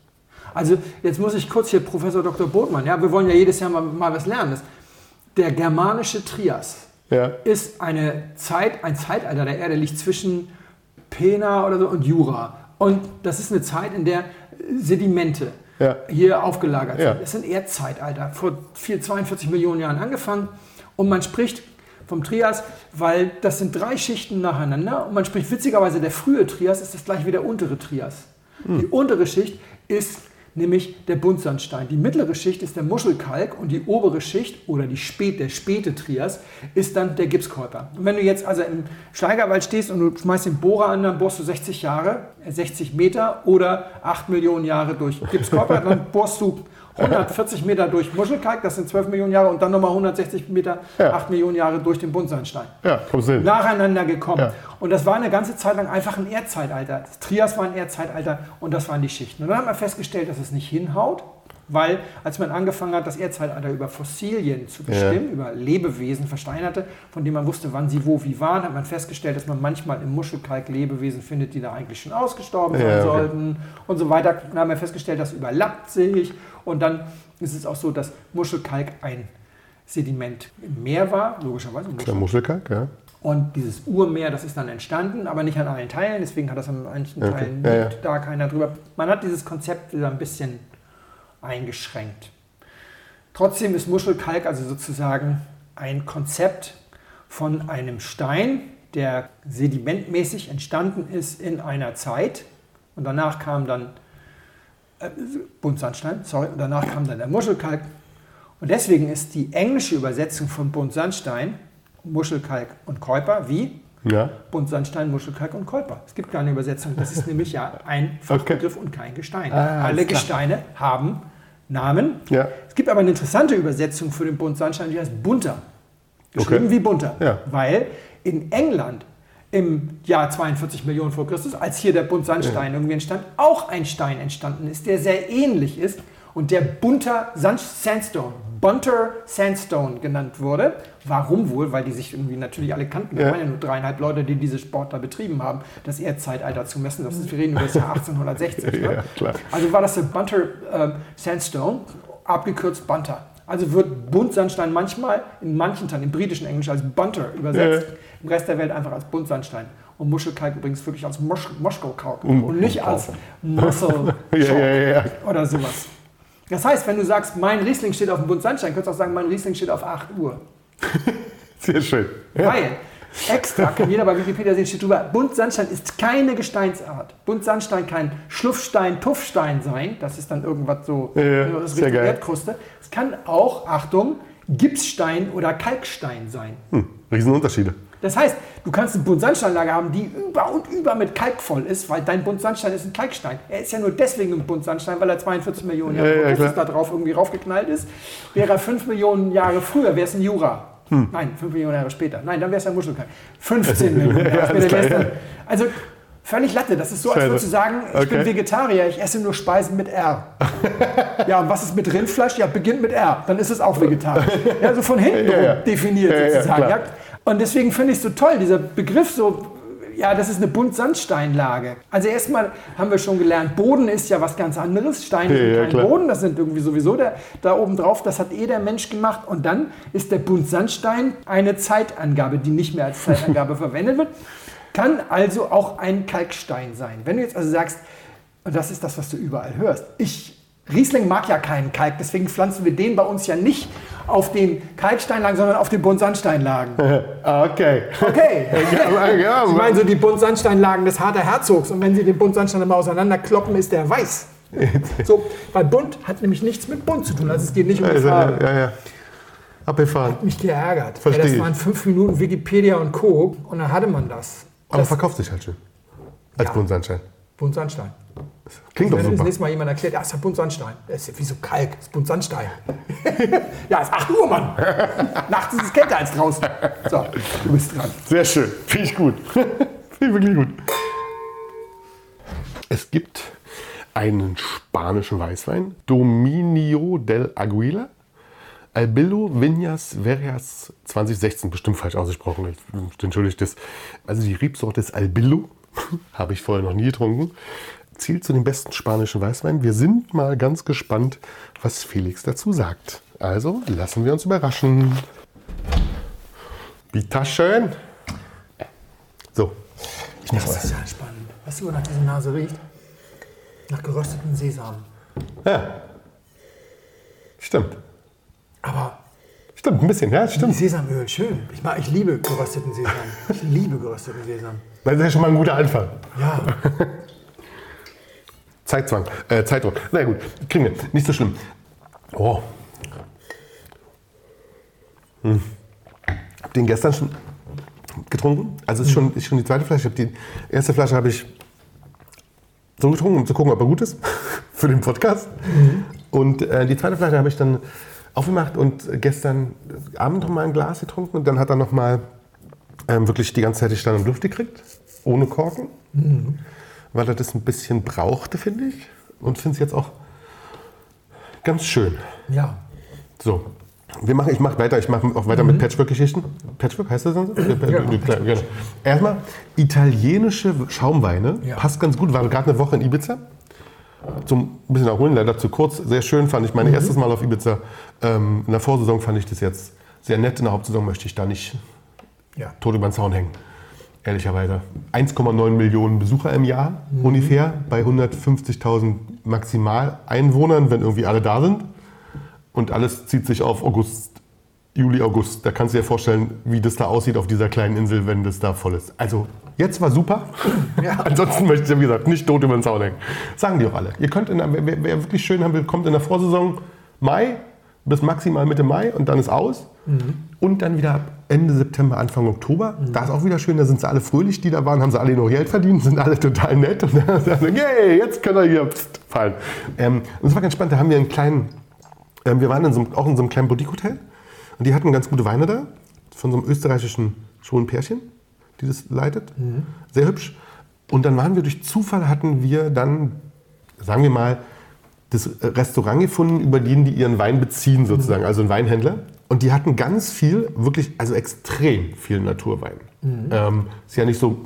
Also jetzt muss ich kurz hier Professor Doktor Bodmann, ja, wir wollen ja jedes Jahr mal, mal was lernen. Der germanische Trias ja. ist eine Zeit, ein Zeitalter der Erde, liegt zwischen Pena oder so und Jura. Und das ist eine Zeit, in der Sedimente Ja. hier aufgelagert sind. Ja. Das sind Erdzeitalter, vor zweiundvierzig Millionen Jahren angefangen und man spricht vom Trias, weil das sind drei Schichten nacheinander und man spricht witzigerweise, der frühe Trias ist das gleich wie der untere Trias. Hm. Die untere Schicht ist nämlich der Buntsandstein. Die mittlere Schicht ist der Muschelkalk und die obere Schicht oder die Spät, der späte Trias ist dann der Gipskäuper. Und wenn du jetzt also im Steigerwald stehst und du schmeißt den Bohrer an, dann bohrst du sechzig Jahre, sechzig Meter oder acht Millionen Jahre durch Gipskäuper, dann bohrst du hundertvierzig Meter durch Muschelkalk, das sind zwölf Millionen Jahre und dann nochmal hundertsechzig Meter, ja. acht Millionen Jahre durch den Buntsandstein. Ja, kommst hin. Nacheinander gekommen. Ja. Und das war eine ganze Zeit lang einfach ein Erdzeitalter. Das Trias war ein Erdzeitalter und das waren die Schichten. Und dann hat man festgestellt, dass es nicht hinhaut, weil als man angefangen hat, das Erdzeitalter über Fossilien zu bestimmen, ja. über Lebewesen, Versteinerte, von denen man wusste, wann sie wo wie waren, hat man festgestellt, dass man manchmal im Muschelkalk Lebewesen findet, die da eigentlich schon ausgestorben sein ja, okay. sollten und so weiter. Dann haben wir festgestellt, das überlappt sich. Und dann ist es auch so, dass Muschelkalk ein Sediment im Meer war, logischerweise. Muschelkalk. Der Muschelkalk, ja. Und dieses Urmeer, das ist dann entstanden, aber nicht an allen Teilen, deswegen hat das an manchen okay. Teilen nicht, ja, ja. da keiner drüber. Man hat dieses Konzept wieder ein bisschen eingeschränkt. Trotzdem ist Muschelkalk also sozusagen ein Konzept von einem Stein, der sedimentmäßig entstanden ist in einer Zeit und danach kam dann äh, Buntsandstein, sorry, und danach kam dann der Muschelkalk und deswegen ist die englische Übersetzung von Buntsandstein Muschelkalk und Käuper wie ja. Buntsandstein, Muschelkalk und Käuper. Es gibt keine Übersetzung, das ist nämlich ja ein Fachbegriff okay. und kein Gestein. Ah, alle Gesteine haben Namen. Ja. Es gibt aber eine interessante Übersetzung für den Buntsandstein, die heißt bunter. Geschrieben okay. wie bunter, ja. weil in England im Jahr zweiundvierzig Millionen vor Christus, als hier der Buntsandstein ja. irgendwie entstand, auch ein Stein entstanden ist, der sehr ähnlich ist und der bunter Sand- Sandstone, bunter Sandstone genannt wurde. Warum wohl? Weil die sich irgendwie natürlich alle kannten. Wir waren ja nur dreieinhalb Leute, die diese Sport da betrieben haben, das Erdzeitalter zu messen. Das ist, wir reden über das Jahr achtzehnhundertsechzig. Ja, ne? klar. Also war das der Bunter äh, Sandstone, abgekürzt Bunter. Also wird Buntsandstein manchmal in manchen Teilen, im britischen Englisch als Bunter übersetzt, ja. im Rest der Welt einfach als Buntsandstein. Und Muschelkalk übrigens wirklich als Mosch- Moschelkalk um, und nicht um, als Muscle ja, ja, ja. oder sowas. Das heißt, wenn du sagst, mein Riesling steht auf dem Buntsandstein, könntest du auch sagen, mein Riesling steht auf acht Uhr. Sehr schön. Ja. Weil, extra, kann jeder bei Wikipedia sehen, steht drüber, Buntsandstein ist keine Gesteinsart. Buntsandstein kann Schluffstein, Tuffstein sein. Das ist dann irgendwas so, ja, das Richtung Erdkruste. Es kann auch, Achtung, Gipsstein oder Kalkstein sein. Hm, Riesenunterschiede. Das heißt, du kannst eine Buntsandsteinlage haben, die über und über mit Kalk voll ist, weil dein Buntsandstein ist ein Kalkstein. Er ist ja nur deswegen ein Buntsandstein, weil er zweiundvierzig Millionen Jahre ja, ja, da drauf irgendwie raufgeknallt ist. Wäre er fünf Millionen Jahre früher, wäre es ein Jura. Hm. Nein, fünf Millionen Jahre später. Nein, dann wäre es ein Muschelkalk. fünfzehn Millionen Jahre ja, später wäre es dann. Also völlig Latte. Das ist so, als würdest du sagen, ich okay. bin Vegetarier, ich esse nur Speisen mit R. Ja, und was ist mit Rindfleisch? Ja, beginnt mit R. Dann ist es auch vegetarisch. Ja, also von hinten ja, ja. definiert ja, ja, sozusagen. Ja, und deswegen finde ich es so toll, dieser Begriff so, ja, das ist eine Buntsandsteinlage. Also erstmal haben wir schon gelernt, Boden ist ja was ganz anderes. Steine sind ja, kein klar. Boden, das sind irgendwie sowieso der, da oben drauf, das hat eh der Mensch gemacht. Und dann ist der Buntsandstein eine Zeitangabe, die nicht mehr als Zeitangabe verwendet wird. Kann also auch ein Kalkstein sein. Wenn du jetzt also sagst, und das ist das, was du überall hörst, ich... Riesling mag ja keinen Kalk, deswegen pflanzen wir den bei uns ja nicht auf den Kalksteinlagen, sondern auf den Buntsandsteinlagen. Okay. Okay. Ich meine so die Buntsandsteinlagen des Harter Herzogs und wenn Sie den Buntsandstein immer auseinanderkloppen, ist der weiß. So, weil bunt hat nämlich nichts mit bunt zu tun, also es geht nicht um die Farbe. Ja, ja, ja. Abgefahren. Hat mich geärgert. Verstehe. Ja, das waren fünf Minuten Wikipedia und Co. und dann hatte man das. Aber das verkauft sich halt schön. Als ja. Buntsandstein. Buntsandstein. Das klingt also, doch wenn super. Wenn das nächste Mal jemand erklärt, ja, ist ja Buntsandstein. Das ist ja wieso Kalk, das ist Buntsandstein. Ja, es ist acht Uhr, Mann. Nachts ist es kälter als draußen. So, du bist dran. Sehr schön, finde ich gut. Finde ich wirklich gut. Es gibt einen spanischen Weißwein, Dominio del Aguila. Albillo Viñas Verjas zwanzig sechzehn, bestimmt falsch ausgesprochen, entschuldigt das. Also die Rebsorte ist Albillo, habe ich vorher noch nie getrunken. Zielt zu den besten spanischen Weißweinen. Wir sind mal ganz gespannt, was Felix dazu sagt. Also lassen wir uns überraschen. Bitte schön. So. Ich das ist ja spannend. Weißt du, wo nach dieser Nase riecht? Nach gerösteten Sesam. Ja. Stimmt. Aber. Stimmt, ein bisschen, ja, stimmt. Sesamöl, schön. Ich, mag, ich liebe gerösteten Sesam. Ich liebe gerösteten Sesam. Das ist ja schon mal ein guter Anfang. Ja. Zeitzwang, äh, Zeitdruck. Na gut, kriegen wir. Nicht so schlimm. Oh. Hm. Hab den gestern schon getrunken. Also ist schon, ist schon die zweite Flasche. Ich hab die erste Flasche habe ich so getrunken, um zu gucken, ob er gut ist für den Podcast. Mhm. Und äh, die zweite Flasche habe ich dann aufgemacht und gestern Abend noch mal ein Glas getrunken. Und dann hat er noch mal ähm, wirklich die ganze Zeit die Steine und Luft gekriegt, ohne Korken. Mhm. Weil er das ein bisschen brauchte, finde ich. Und finde es jetzt auch ganz schön. Ja. So. Wir machen, ich mache weiter, ich mache auch weiter mhm. mit Patchwork-Geschichten. Patchwork heißt das dann so? Ja, ja. Erstmal, italienische Schaumweine. Ja. Passt ganz gut, war gerade eine Woche in Ibiza. Zum ein bisschen erholen, leider zu kurz. Sehr schön, fand ich mein mhm. erstes Mal auf Ibiza. Ähm, in der Vorsaison fand ich das jetzt sehr nett. In der Hauptsaison möchte ich da nicht ja. tot über den Zaun hängen. Ehrlicherweise. eins Komma neun Millionen Besucher im Jahr mhm. ungefähr. Bei hundertfünfzigtausend maximal Einwohnern, wenn irgendwie alle da sind. Und alles zieht sich auf August, Juli, August. Da kannst du dir vorstellen, wie das da aussieht auf dieser kleinen Insel, wenn das da voll ist. Also, jetzt war super. Ja. Ansonsten möchte ich, wie gesagt, nicht tot über den Zaun hängen. Sagen die auch alle. Ihr könnt, in der, wer, wer wirklich schön haben will, kommt in der Vorsaison Mai bis maximal Mitte Mai und dann ist aus. Mhm. Und dann wieder ab Ende September, Anfang Oktober. Mhm. Da ist auch wieder schön, da sind sie alle fröhlich, die da waren, haben sie alle noch Geld verdient, sind alle total nett. Und dann sagen sie, yay, jetzt können wir hier fallen. Ähm, und es war ganz spannend, da haben wir einen kleinen... Wir waren in so einem, auch in so einem kleinen Boutique-Hotel und die hatten ganz gute Weine da, von so einem österreichischen schwulen Pärchen, die das leitet. Mhm. Sehr hübsch. Und dann waren wir durch Zufall, hatten wir dann, sagen wir mal, das Restaurant gefunden, über den die ihren Wein beziehen sozusagen, mhm. also ein Weinhändler. Und die hatten ganz viel, wirklich, also extrem viel Naturwein. Mhm. Ähm, ist ja nicht so,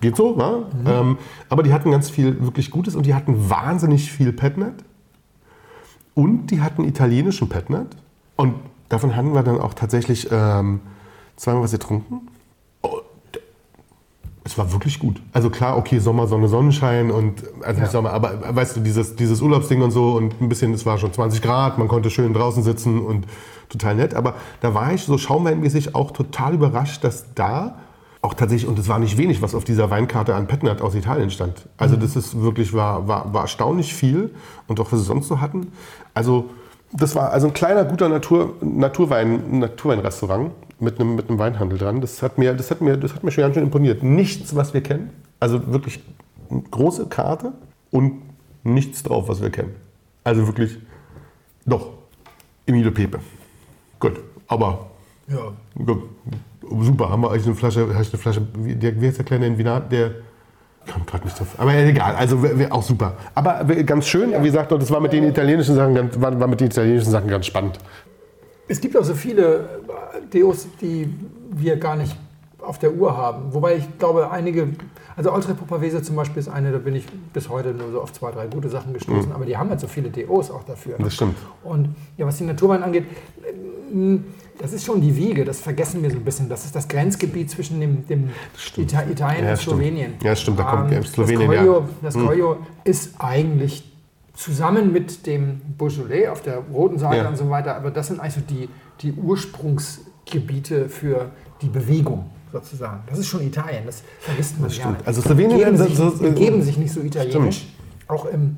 geht so, wa? Mhm. Ähm, aber die hatten ganz viel wirklich Gutes und die hatten wahnsinnig viel Petnat. Und die hatten italienischen Petnat. Und davon hatten wir dann auch tatsächlich ähm, zweimal was getrunken. Und es war wirklich gut. Also klar, okay, Sommer, Sonne, Sonnenschein und also ja. nicht Sommer, aber weißt du, dieses, dieses Urlaubsding und so und ein bisschen, es war schon zwanzig Grad, man konnte schön draußen sitzen und total nett. Aber da war ich so schaumweinmäßig auch total überrascht, dass da auch tatsächlich, und es war nicht wenig, was auf dieser Weinkarte an Petnat aus Italien stand. Also mhm. das ist wirklich, war, war, war erstaunlich viel und auch was sie sonst so hatten. Also das war also ein kleiner, guter Natur, Naturwein, Naturweinrestaurant mit einem, mit einem Weinhandel dran. Das hat mir, das hat mir, das hat mir schon ganz schön imponiert. Nichts, was wir kennen. Also wirklich eine große Karte und nichts drauf, was wir kennen. Also wirklich, doch, Emilio Pepe. Gut, aber... Ja. Gut. Super, haben wir eigentlich eine Flasche, eine Flasche der, wie heißt der kleine Vinat, der kommt gerade nicht drauf, aber egal, also auch super. Aber ganz schön, ja. wie gesagt, das war mit den italienischen Sachen, war, war mit den italienischen Sachen ganz spannend. Es gibt auch so viele Deos, die wir gar nicht auf der Uhr haben, wobei ich glaube, einige, also Oltre Popavese zum Beispiel ist eine, da bin ich bis heute nur so auf zwei, drei gute Sachen gestoßen, mhm. aber die haben halt so viele Deos auch dafür. Das stimmt. Und ja, was die Naturwein angeht, das ist schon die Wiege, das vergessen wir so ein bisschen. Das ist das Grenzgebiet zwischen dem, dem Ita- Italien ja, und Slowenien. Stimmt. Ja, stimmt, da kommt ähm, Slowenien, das Collio, ja. Das Collio hm. ist eigentlich zusammen mit dem Beaujolais auf der roten Seite ja. und so weiter, aber das sind eigentlich so die, die Ursprungsgebiete für die Bewegung sozusagen. Das ist schon Italien, das vergisst man das ja. Also Slowenien geben sich, so, so, geben sich nicht so italienisch, stimmt. auch im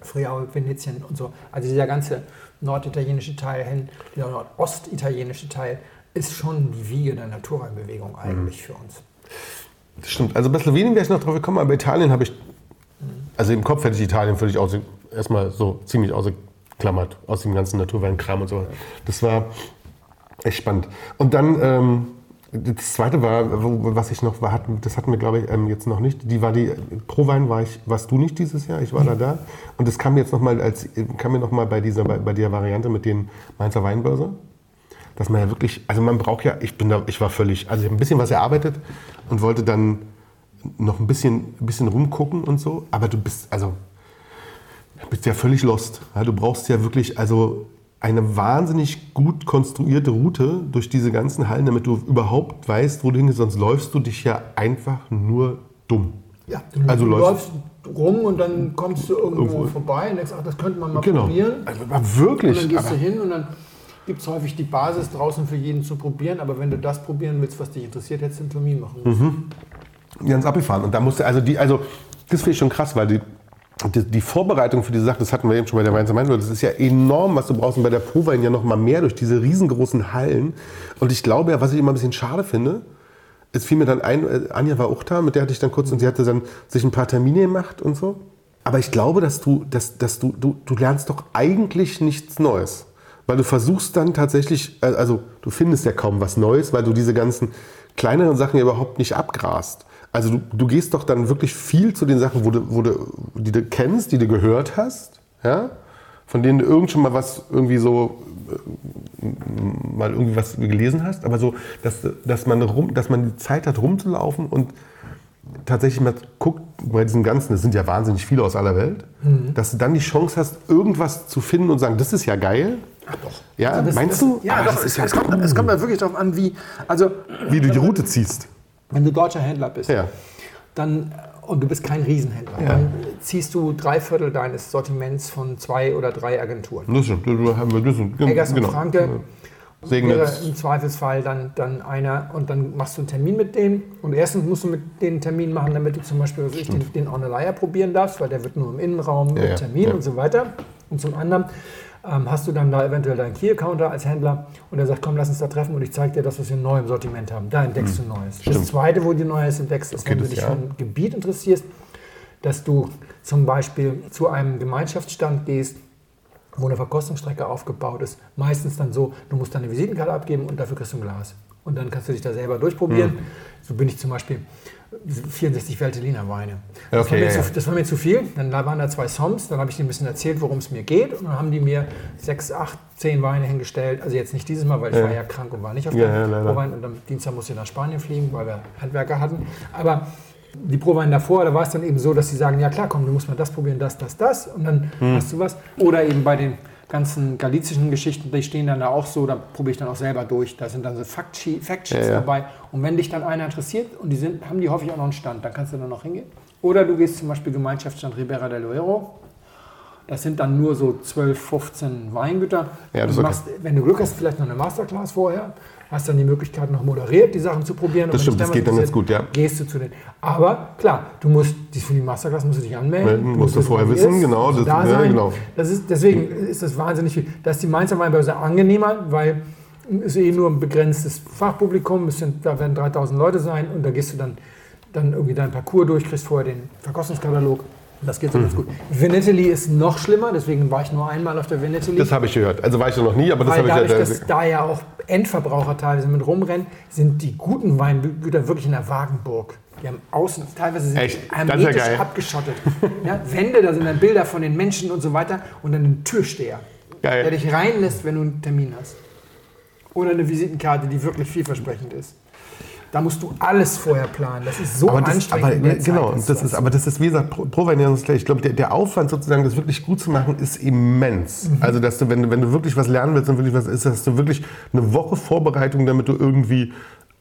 Friaul, Venetien und so. Also dieser ganze norditalienische Teil hin, der nordostitalienische Teil, ist schon die Wiege der Naturweinbewegung eigentlich mhm. für uns. Das stimmt. Also bei Slowenien wäre ich noch drauf gekommen, aber Italien habe ich, mhm. also im Kopf hätte ich Italien völlig aus, erstmal so ziemlich ausgeklammert, aus dem ganzen Naturweinkram und so. Das war echt spannend. Und dann, ähm, das zweite war, was ich noch, war, das hatten wir glaube ich ähm, jetzt noch nicht, die war die, Prowein war ich, warst du nicht dieses Jahr, ich war da da und das kam jetzt nochmal als, kam mir nochmal bei dieser, bei, bei der Variante mit den Mainzer Weinbörse, dass man ja wirklich, also man braucht ja, ich bin da, ich war völlig, also ich habe ein bisschen was erarbeitet und wollte dann noch ein bisschen, ein bisschen rumgucken und so, aber du bist, also, du bist ja völlig lost, ja, du brauchst ja wirklich, also, eine wahnsinnig gut konstruierte Route durch diese ganzen Hallen, damit du überhaupt weißt, wo du hingehst, sonst läufst du dich ja einfach nur dumm. Ja, du, also du läufst rum und dann kommst du irgendwo, irgendwo. vorbei und denkst, ach, das könnte man mal genau. probieren. Also, aber wirklich. Und dann gehst aber, du hin und dann gibt es häufig die Basis draußen für jeden zu probieren, aber wenn du das probieren willst, was dich interessiert, hättest du einen Termin machen müssen. Mhm. Ganz abgefahren. Und da musst du, also die, also das finde ich schon krass, weil die die, die Vorbereitung für diese Sache, das hatten wir eben schon bei der Mainzer Weinbörse, das ist ja enorm, was du brauchst. Und bei der Prowein ja noch mal mehr durch diese riesengroßen Hallen. Und ich glaube ja, was ich immer ein bisschen schade finde, es fiel mir dann ein, Anja war auch da, mit der hatte ich dann kurz, und sie hatte dann sich ein paar Termine gemacht und so. Aber ich glaube, dass du, dass, dass du, du, du lernst doch eigentlich nichts Neues. Weil du versuchst dann tatsächlich, also du findest ja kaum was Neues, weil du diese ganzen kleineren Sachen ja überhaupt nicht abgrast. Also du, du gehst doch dann wirklich viel zu den Sachen, wo du, wo du, die du kennst, die du gehört hast, ja? Von denen du irgend schon mal was irgendwie so, mal irgendwie was gelesen hast, aber so, dass, dass, man, rum, dass man die Zeit hat, rumzulaufen und tatsächlich mal guckt, bei diesen ganzen, das sind ja wahnsinnig viele aus aller Welt, mhm. dass du dann die Chance hast, irgendwas zu finden und sagen, das ist ja geil. Ach doch. Ja, also das, meinst das, du? Ja, ah, doch, es, ja es, kommt, es kommt ja wirklich darauf an, wie, also, wie du die Route ziehst. Wenn du deutscher Händler bist, ja. dann, und du bist kein Riesenhändler, ja. dann ziehst du drei Viertel deines Sortiments von zwei oder drei Agenturen. Das stimmt, da haben wir Lüssen. Eggers und genau. Franke. Im Zweifelsfall dann, dann einer und dann machst du einen Termin mit denen. Und erstens musst du mit denen einen Termin machen, damit du zum Beispiel also ich den, den Ornellaia probieren darfst, weil der wird nur im Innenraum ja, im Termin ja. und so weiter. Und zum anderen ähm, hast du dann da eventuell deinen Key-Counter als Händler und der sagt, komm, lass uns da treffen und ich zeig dir das, was wir neu im Sortiment haben. Da entdeckst mhm. du Neues. Stimmt. Das Zweite, wo du Neues entdeckst, ist, wenn du dich ja. für ein Gebiet interessierst, dass du zum Beispiel zu einem Gemeinschaftsstand gehst, wo eine Verkostungsstrecke aufgebaut ist, meistens dann so, du musst deine Visitenkarte abgeben und dafür kriegst du ein Glas. Und dann kannst du dich da selber durchprobieren. Mhm. So bin ich zum Beispiel vierundsechzig Veltliner Weine. Das, okay, war ja, zu, das war mir zu viel. Dann waren da zwei Soms, dann habe ich denen ein bisschen erzählt, worum es mir geht. Und dann haben die mir sechs, acht, zehn Weine hingestellt. Also jetzt nicht dieses Mal, weil ich ja. war ja krank und war nicht auf ja, der ja, Prowein. Und am Dienstag musste ich nach Spanien fliegen, weil wir Handwerker hatten. Aber die Prowein davor, da war es dann eben so, dass sie sagen, ja klar, komm, du musst mal das probieren, das, das, das und dann hm. hast du was. Oder eben bei den ganzen galizischen Geschichten, die stehen dann da auch so, da probiere ich dann auch selber durch. Da sind dann so Factsheets ja, ja. dabei. Und wenn dich dann einer interessiert und die sind, haben die hoffentlich auch noch einen Stand, dann kannst du dann noch hingehen. Oder du gehst zum Beispiel Gemeinschaftsstand Ribera del Duero. Das sind dann nur so zwölf, fünfzehn Weingüter. Ja, das ist okay. Machst, wenn du Glück hast, vielleicht noch eine Masterclass vorher. Hast dann die Möglichkeit, noch moderiert die Sachen zu probieren. Das stimmt, das geht dann jetzt gut, ja. Gehst du zu den. Aber klar, du musst für die Masterclass musst du dich anmelden. Du musst du vorher wissen, genau. Das, da ja, genau. Das ist, deswegen ist das wahnsinnig viel. Das ist die Mainzer Weinbörse angenehmer, weil es eh nur ein begrenztes Fachpublikum ist. Da werden dreitausend Leute sein und da gehst du dann, dann irgendwie deinen Parcours durch, kriegst vorher den Verkostungskatalog. Das geht so ganz gut. Vinitaly ist noch schlimmer, deswegen war ich nur einmal auf der Vinitaly. Das habe ich gehört. Also war ich noch nie, aber das habe ich gehört. Dadurch, dass da ja auch Endverbraucher teilweise mit rumrennen, sind die guten Weingüter wirklich in der Wagenburg. Die haben außen, teilweise sind echt? Hermetisch ja abgeschottet. Ja, Wände, da sind dann Bilder von den Menschen und so weiter und dann ein Türsteher, geil. Der dich reinlässt, wenn du einen Termin hast. Oder eine Visitenkarte, die wirklich vielversprechend ist. Da musst du alles vorher planen. Das ist so aber das, anstrengend. Aber, in genau, Zeit, das das ist, aber das ist, wie gesagt, Prowein ja gleich. Ich glaube, der, der Aufwand sozusagen, das wirklich gut zu machen, ist immens. Mhm. Also, dass du, wenn, wenn du wirklich was lernen willst und wirklich was ist, hast du wirklich eine Woche Vorbereitung, damit du irgendwie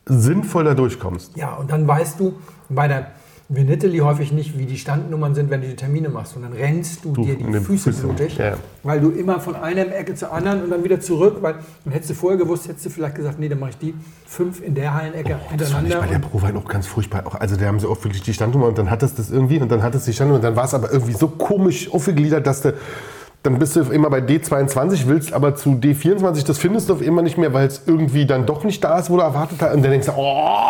sinnvoll da durchkommst. Ja, und dann weißt du bei der Vinitaly häufig nicht, wie die Standnummern sind, wenn du die Termine machst. Und dann rennst du, du dir die Füße blutig, ja. weil du immer von einer Ecke zur anderen und dann wieder zurück. Weil, und hättest du vorher gewusst, hättest du vielleicht gesagt, nee, dann mache ich die fünf in der Hallenecke oh, hintereinander. Das war bei der Prowein auch ganz furchtbar. Auch, also da haben sie auch wirklich die Standnummer und dann hattest du das irgendwie und dann hattest du die Standnummer und dann war es aber irgendwie so komisch aufgegliedert, dass du, dann bist du immer bei D zweiundzwanzig, willst aber zu D vierundzwanzig, das findest du auf immer nicht mehr, weil es irgendwie dann doch nicht da ist, wo du erwartet hast. Und dann denkst du, oh,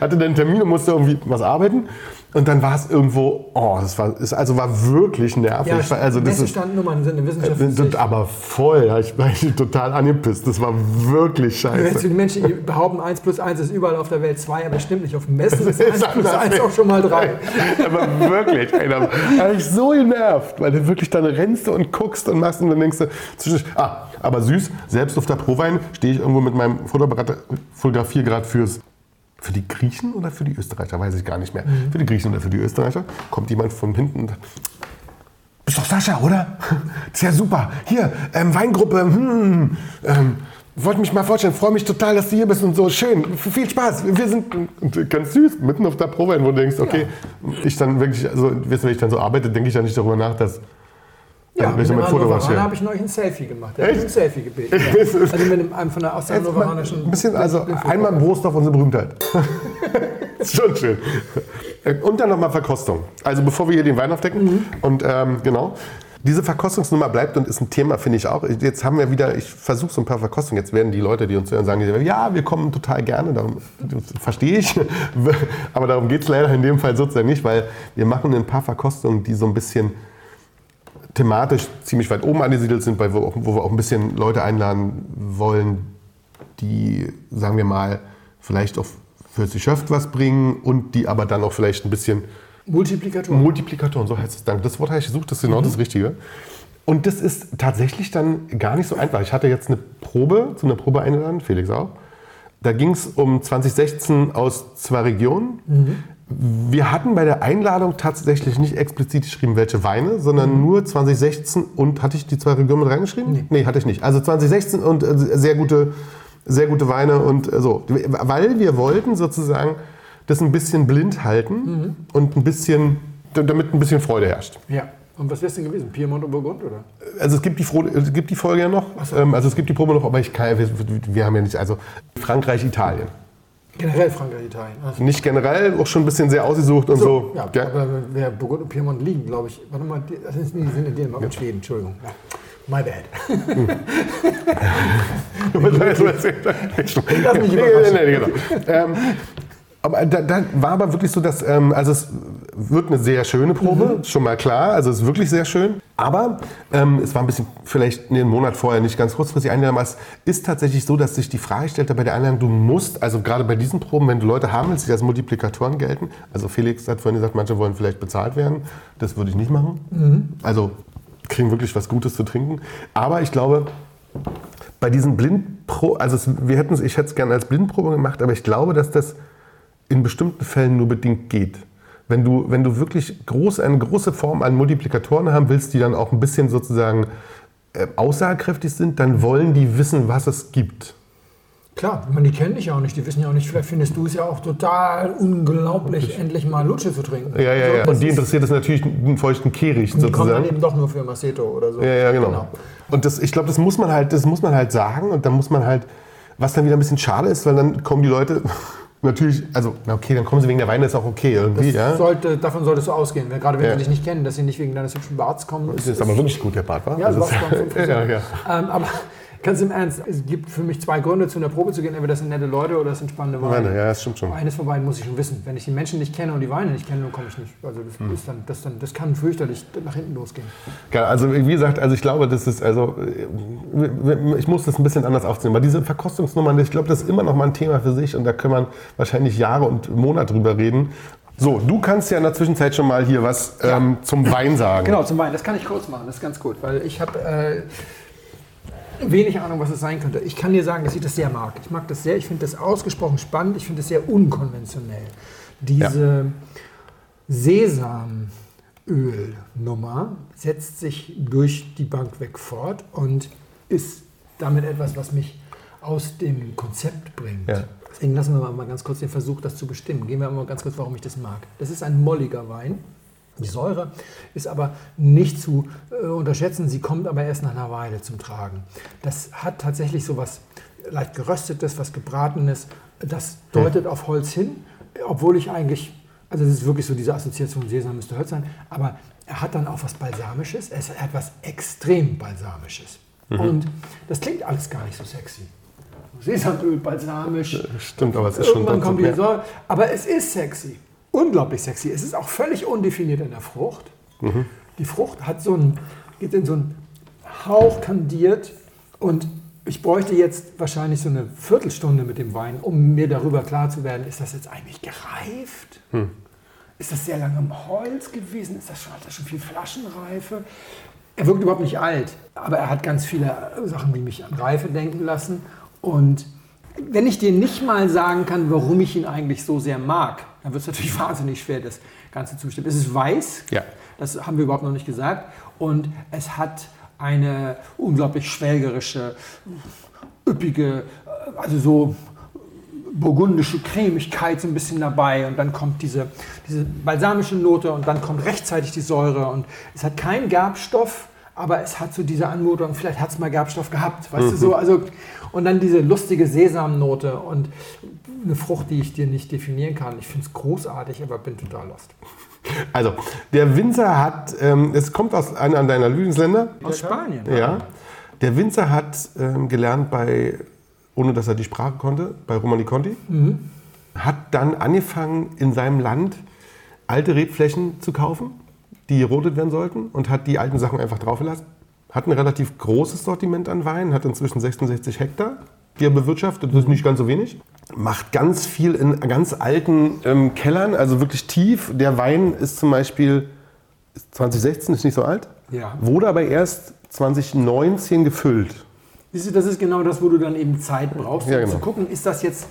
hatte deinen Termin und musste irgendwie was arbeiten. Und dann war es irgendwo, oh, das war, ist, also war wirklich nervig. Ja, also das Messestand-Nummern sind in Wissenschaft. Sind, sind aber voll, da war ich total angepisst. Das war wirklich scheiße. Die Menschen die behaupten, eins plus eins ist überall auf der Welt zwei, aber stimmt nicht. Auf dem Messen ist eins plus eins auch schon mal drei. Aber wirklich, ey, da war ich so genervt, weil du wirklich dann rennst und guckst und machst und dann denkst du, ah, aber süß, selbst auf der Prowein stehe ich irgendwo mit meinem Fotoapparat, fotografiere gerade fürs. Für die Griechen oder für die Österreicher? Weiß ich gar nicht mehr. Mhm. Für die Griechen oder für die Österreicher kommt jemand von hinten und sagt, bist doch Sascha, oder? Das ist ja super. Hier, ähm, Weingruppe, hm, ähm, wollte mich mal vorstellen, freue mich total, dass du hier bist und so. Schön, viel Spaß. Wir sind ganz süß, mitten auf der Prowein, wo du denkst, okay, ja. ich dann wirklich, also, weißt du, wenn ich dann so arbeite, denke ich ja nicht darüber nach, dass. Ja, also, mit dem Hannoveraner habe ich neulich ein Selfie gemacht. Der hat ein Selfie gebeten. Ja. Also mit einem von der osthannoveranischen. Ein bisschen, also einmal Brust auf unsere Berühmtheit. Ist schon schön. Und dann nochmal Verkostung. Also bevor wir hier den Wein aufdecken. Mhm. Und ähm, genau. Diese Verkostungsnummer bleibt und ist ein Thema, finde ich auch. Jetzt haben wir wieder, ich versuche so ein paar Verkostungen. Jetzt werden die Leute, die uns hören, sagen, ja, wir kommen total gerne, darum verstehe ich. Aber darum geht es leider in dem Fall sozusagen nicht, weil wir machen ein paar Verkostungen, die so ein bisschen thematisch ziemlich weit oben angesiedelt sind, weil wir auch, wo wir auch ein bisschen Leute einladen wollen, die, sagen wir mal, vielleicht auch fürs Geschäft was bringen und die aber dann auch vielleicht ein bisschen Multiplikatoren. Multiplikatoren, so heißt es. Danke. Das Wort habe ich gesucht, das ist genau mhm. das Richtige. Und das ist tatsächlich dann gar nicht so einfach. Ich hatte jetzt eine Probe, zu einer Probe eingeladen, Felix auch. Da ging es um zwanzig sechzehn aus zwei Regionen. Mhm. Wir hatten bei der Einladung tatsächlich nicht explizit geschrieben, welche Weine, sondern mhm. nur zwanzig sechzehn und, hatte ich die zwei Regionen mit reingeschrieben? Nee, nee hatte ich nicht. Also zwanzig sechzehn und äh, sehr gute, sehr gute Weine und äh, so. Weil wir wollten sozusagen das ein bisschen blind halten mhm. und ein bisschen, damit ein bisschen Freude herrscht. Ja. Und was wäre es denn gewesen? Piemont und Burgund, oder? Also es gibt die, Fro- es gibt die Folge ja noch, so. ähm, also es gibt die Probe noch, aber ich kann, wir, wir haben ja nicht, also Frankreich, Italien. Generell Frankreich, Italien. Also nicht generell, auch schon ein bisschen sehr ausgesucht und so. so. Ja, ja, aber wer Burgund und Piemont liegen, glaube ich, warte mal, die also sind in Dänemark und ja. Schweden, Entschuldigung. Ja. My bad. Aber da, da war aber wirklich so, dass, ähm, also es wird eine sehr schöne Probe, mhm. schon mal klar, also es ist wirklich sehr schön. Aber ähm, es war ein bisschen, vielleicht einen Monat vorher, nicht ganz kurzfristig einladen, aber es ist tatsächlich so, dass sich die Frage stellt bei der Einladung, du musst, also gerade bei diesen Proben, wenn du Leute haben willst, die als Multiplikatoren gelten, also Felix hat vorhin gesagt, manche wollen vielleicht bezahlt werden, das würde ich nicht machen. Mhm. Also kriegen wirklich was Gutes zu trinken, aber ich glaube, bei diesen Blindproben, also es, wir hätten es, ich hätte es gerne als Blindprobe gemacht, aber ich glaube, dass das in bestimmten Fällen nur bedingt geht. Wenn du, wenn du wirklich groß, eine große Form an Multiplikatoren haben willst, die dann auch ein bisschen sozusagen äh, aussagekräftig sind, dann wollen die wissen, was es gibt. Klar, man, die kennen dich ja auch nicht, die wissen ja auch nicht, vielleicht findest du es ja auch total unglaublich, okay. endlich mal Luce zu trinken. Ja, ja, ja. So, und die interessiert es natürlich einen feuchten Kehricht sozusagen. Die kommt dann eben doch nur für Maceto oder so. Ja, ja, genau. genau. Und das, ich glaube, das muss man halt, das muss man halt sagen und dann muss man halt, was dann wieder ein bisschen schade ist, weil dann kommen die Leute... Natürlich, also okay, dann kommen sie wegen der Weine, ist auch okay irgendwie, das ja? sollte, davon solltest du ausgehen, gerade wenn ja. sie dich nicht kennen, dass sie nicht wegen deines hübschen Barts kommen. Das ist, ist aber wirklich gut, der Bart, war? Ja, also war ja, ja. Ähm, aber ganz im Ernst, es gibt für mich zwei Gründe, zu einer Probe zu gehen, entweder das sind nette Leute oder das sind spannende Weine. Weine ja, das stimmt schon. Eines von beiden muss ich schon wissen. Wenn ich die Menschen nicht kenne und die Weine nicht kenne, dann komme ich nicht. Also das, hm. ist dann, das, dann, das kann fürchterlich nach hinten losgehen. Ja, also wie gesagt, also ich glaube, das ist, also ich muss das ein bisschen anders aufziehen. Aber diese Verkostungsnummern, ich glaube, das ist immer noch mal ein Thema für sich und da kann man wahrscheinlich Jahre und Monate drüber reden. So, du kannst ja in der Zwischenzeit schon mal hier was ja. ähm, zum Wein sagen. Genau, zum Wein. Das kann ich kurz machen, das ist ganz gut, weil ich habe... Äh, wenig Ahnung, was es sein könnte. Ich kann dir sagen, dass ich das sehr mag. Ich mag das sehr. Ich finde das ausgesprochen spannend. Ich finde das sehr unkonventionell. Diese ja. Sesamöl-Nummer setzt sich durch die Bank weg fort und ist damit etwas, was mich aus dem Konzept bringt. Ja. Deswegen lassen wir mal ganz kurz den Versuch, das zu bestimmen. Gehen wir mal ganz kurz, warum ich das mag. Das ist ein molliger Wein. Die Säure ist aber nicht zu äh, unterschätzen, sie kommt aber erst nach einer Weile zum Tragen. Das hat tatsächlich so was leicht Geröstetes, was Gebratenes, das deutet ja. auf Holz hin, obwohl ich eigentlich, also es ist wirklich so diese Assoziation, Sesam müsste Holz sein, aber er hat dann auch was Balsamisches, es hat etwas extrem Balsamisches. Mhm. Und das klingt alles gar nicht so sexy. Sesamöl, balsamisch, stimmt, aber es ist schon kommt die Säure, aber es ist sexy. Unglaublich sexy. Es ist auch völlig undefiniert in der Frucht. Mhm. Die Frucht hat so einen, geht in so einen Hauch kandiert und ich bräuchte jetzt wahrscheinlich so eine Viertelstunde mit dem Wein, um mir darüber klar zu werden, ist das jetzt eigentlich gereift? Mhm. Ist das sehr lange im Holz gewesen? Ist das schon, hat das schon viel Flaschenreife? Er wirkt überhaupt nicht alt, aber er hat ganz viele Sachen, die mich an Reife denken lassen. Und wenn ich dir nicht mal sagen kann, warum ich ihn eigentlich so sehr mag, dann wird es natürlich wahnsinnig schwer, das Ganze zu bestimmen. Es ist weiß, ja. das haben wir überhaupt noch nicht gesagt. Und es hat eine unglaublich schwelgerische, üppige, also so burgundische Cremigkeit so ein bisschen dabei. Und dann kommt diese, diese balsamische Note und dann kommt rechtzeitig die Säure. Und es hat keinen Gerbstoff, aber es hat so diese Anmutung, vielleicht hat es mal Gerbstoff gehabt, weißt mhm. du so, also und dann diese lustige Sesamnote und eine Frucht, die ich dir nicht definieren kann. Ich finde es großartig, aber bin total lost. Also, der Winzer hat, ähm, es kommt aus einer deiner Lieblingsländer. Aus Spanien. Ja. Der Winzer hat ähm, gelernt bei, ohne dass er die Sprache konnte, bei Romani Conti. Mhm. Hat dann angefangen, in seinem Land alte Rebflächen zu kaufen, die gerodet werden sollten, und hat die alten Sachen einfach draufgelassen. Hat ein relativ großes Sortiment an Wein, hat inzwischen sechsundsechzig Hektar, die er bewirtschaftet, das ist nicht ganz so wenig. Macht ganz viel in ganz alten ähm, Kellern, also wirklich tief. Der Wein ist zum Beispiel zwanzig sechzehn, ist nicht so alt, ja. wurde aber erst zwanzig neunzehn gefüllt. Siehst du, das ist genau das, wo du dann eben Zeit brauchst, ja, um genau. zu gucken, ist das jetzt...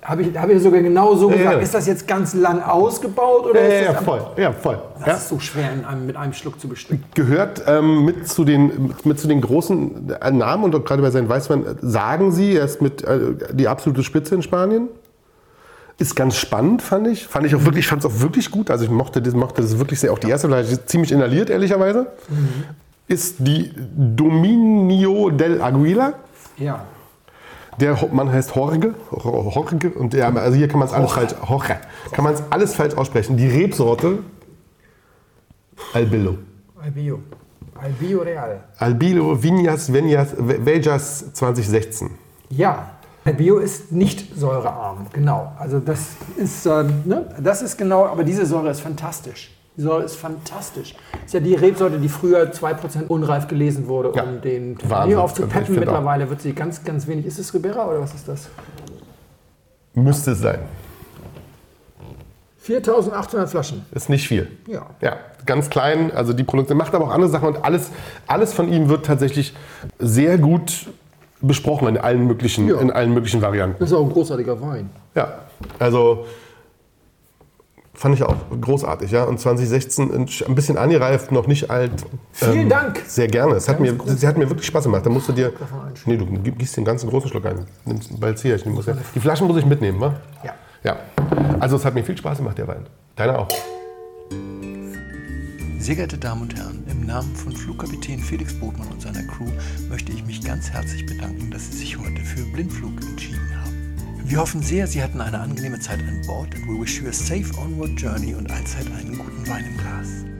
Habe ich, hab ich sogar genau so ja, gesagt, ja. ist das jetzt ganz lang ausgebaut? Oder ja, ist das ja, voll. ja, voll. Das ja. ist so schwer in einem, mit einem Schluck zu bestimmen. Gehört ähm, mit, zu den, mit zu den großen Namen, und gerade bei seinen Weißwein sagen sie, er ist mit, äh, die absolute Spitze in Spanien. Ist ganz spannend, fand ich. Fand ich auch wirklich, fand es auch wirklich gut. Also ich mochte das, mochte das wirklich sehr. Auch die erste Flasche ziemlich inhaliert, ehrlicherweise. Mhm. Ist die Dominio del Aguila. Ja. Der Mann heißt Jorge, Jorge, und der, also hier kann man es alles falsch, Jorge, kann man es alles falsch aussprechen. Die Rebsorte Albillo. Albillo. Albillo Real. Albillo Viñas Vegas zwanzig sechzehn. Ja, Albillo ist nicht säurearm, genau. Also das ist, äh, ne? das ist genau, aber diese Säure ist fantastisch. Die Säure ist fantastisch. Das ist ja die Rebsorte, die früher zwei Prozent unreif gelesen wurde, um ja, den Tempranillo aufzupeppen. Mittlerweile auch. Wird sie ganz, ganz wenig. Ist es Ribera oder was ist das? Müsste es sein. viertausendachthundert Flaschen. Ist nicht viel. Ja. Ja, ganz klein. Also die Produkte, macht aber auch andere Sachen. Und alles, alles von ihm wird tatsächlich sehr gut besprochen in allen möglichen, ja. in allen möglichen Varianten. Das ist auch ein großartiger Wein. Ja, also... Fand ich auch großartig, ja. Und zwanzig sechzehn ein bisschen angereift, noch nicht alt. Vielen ähm, Dank! Sehr gerne. Es hat mir, sie hat mir wirklich Spaß gemacht. Da musst du dir. Nee, du gießt den ganzen großen Schluck ein. Nimmst bald hier. Ich muss ja, die Flaschen muss ich mitnehmen, wa? Ja. Ja. Also, es hat mir viel Spaß gemacht, der Wein. Deiner auch. Sehr geehrte Damen und Herren, im Namen von Flugkapitän Felix Botmann und seiner Crew möchte ich mich ganz herzlich bedanken, dass Sie sich heute für Blindflug entschieden haben. Wir hoffen sehr, Sie hatten eine angenehme Zeit an Bord, and we wish you a safe onward journey und allzeit einen guten Wein im Glas.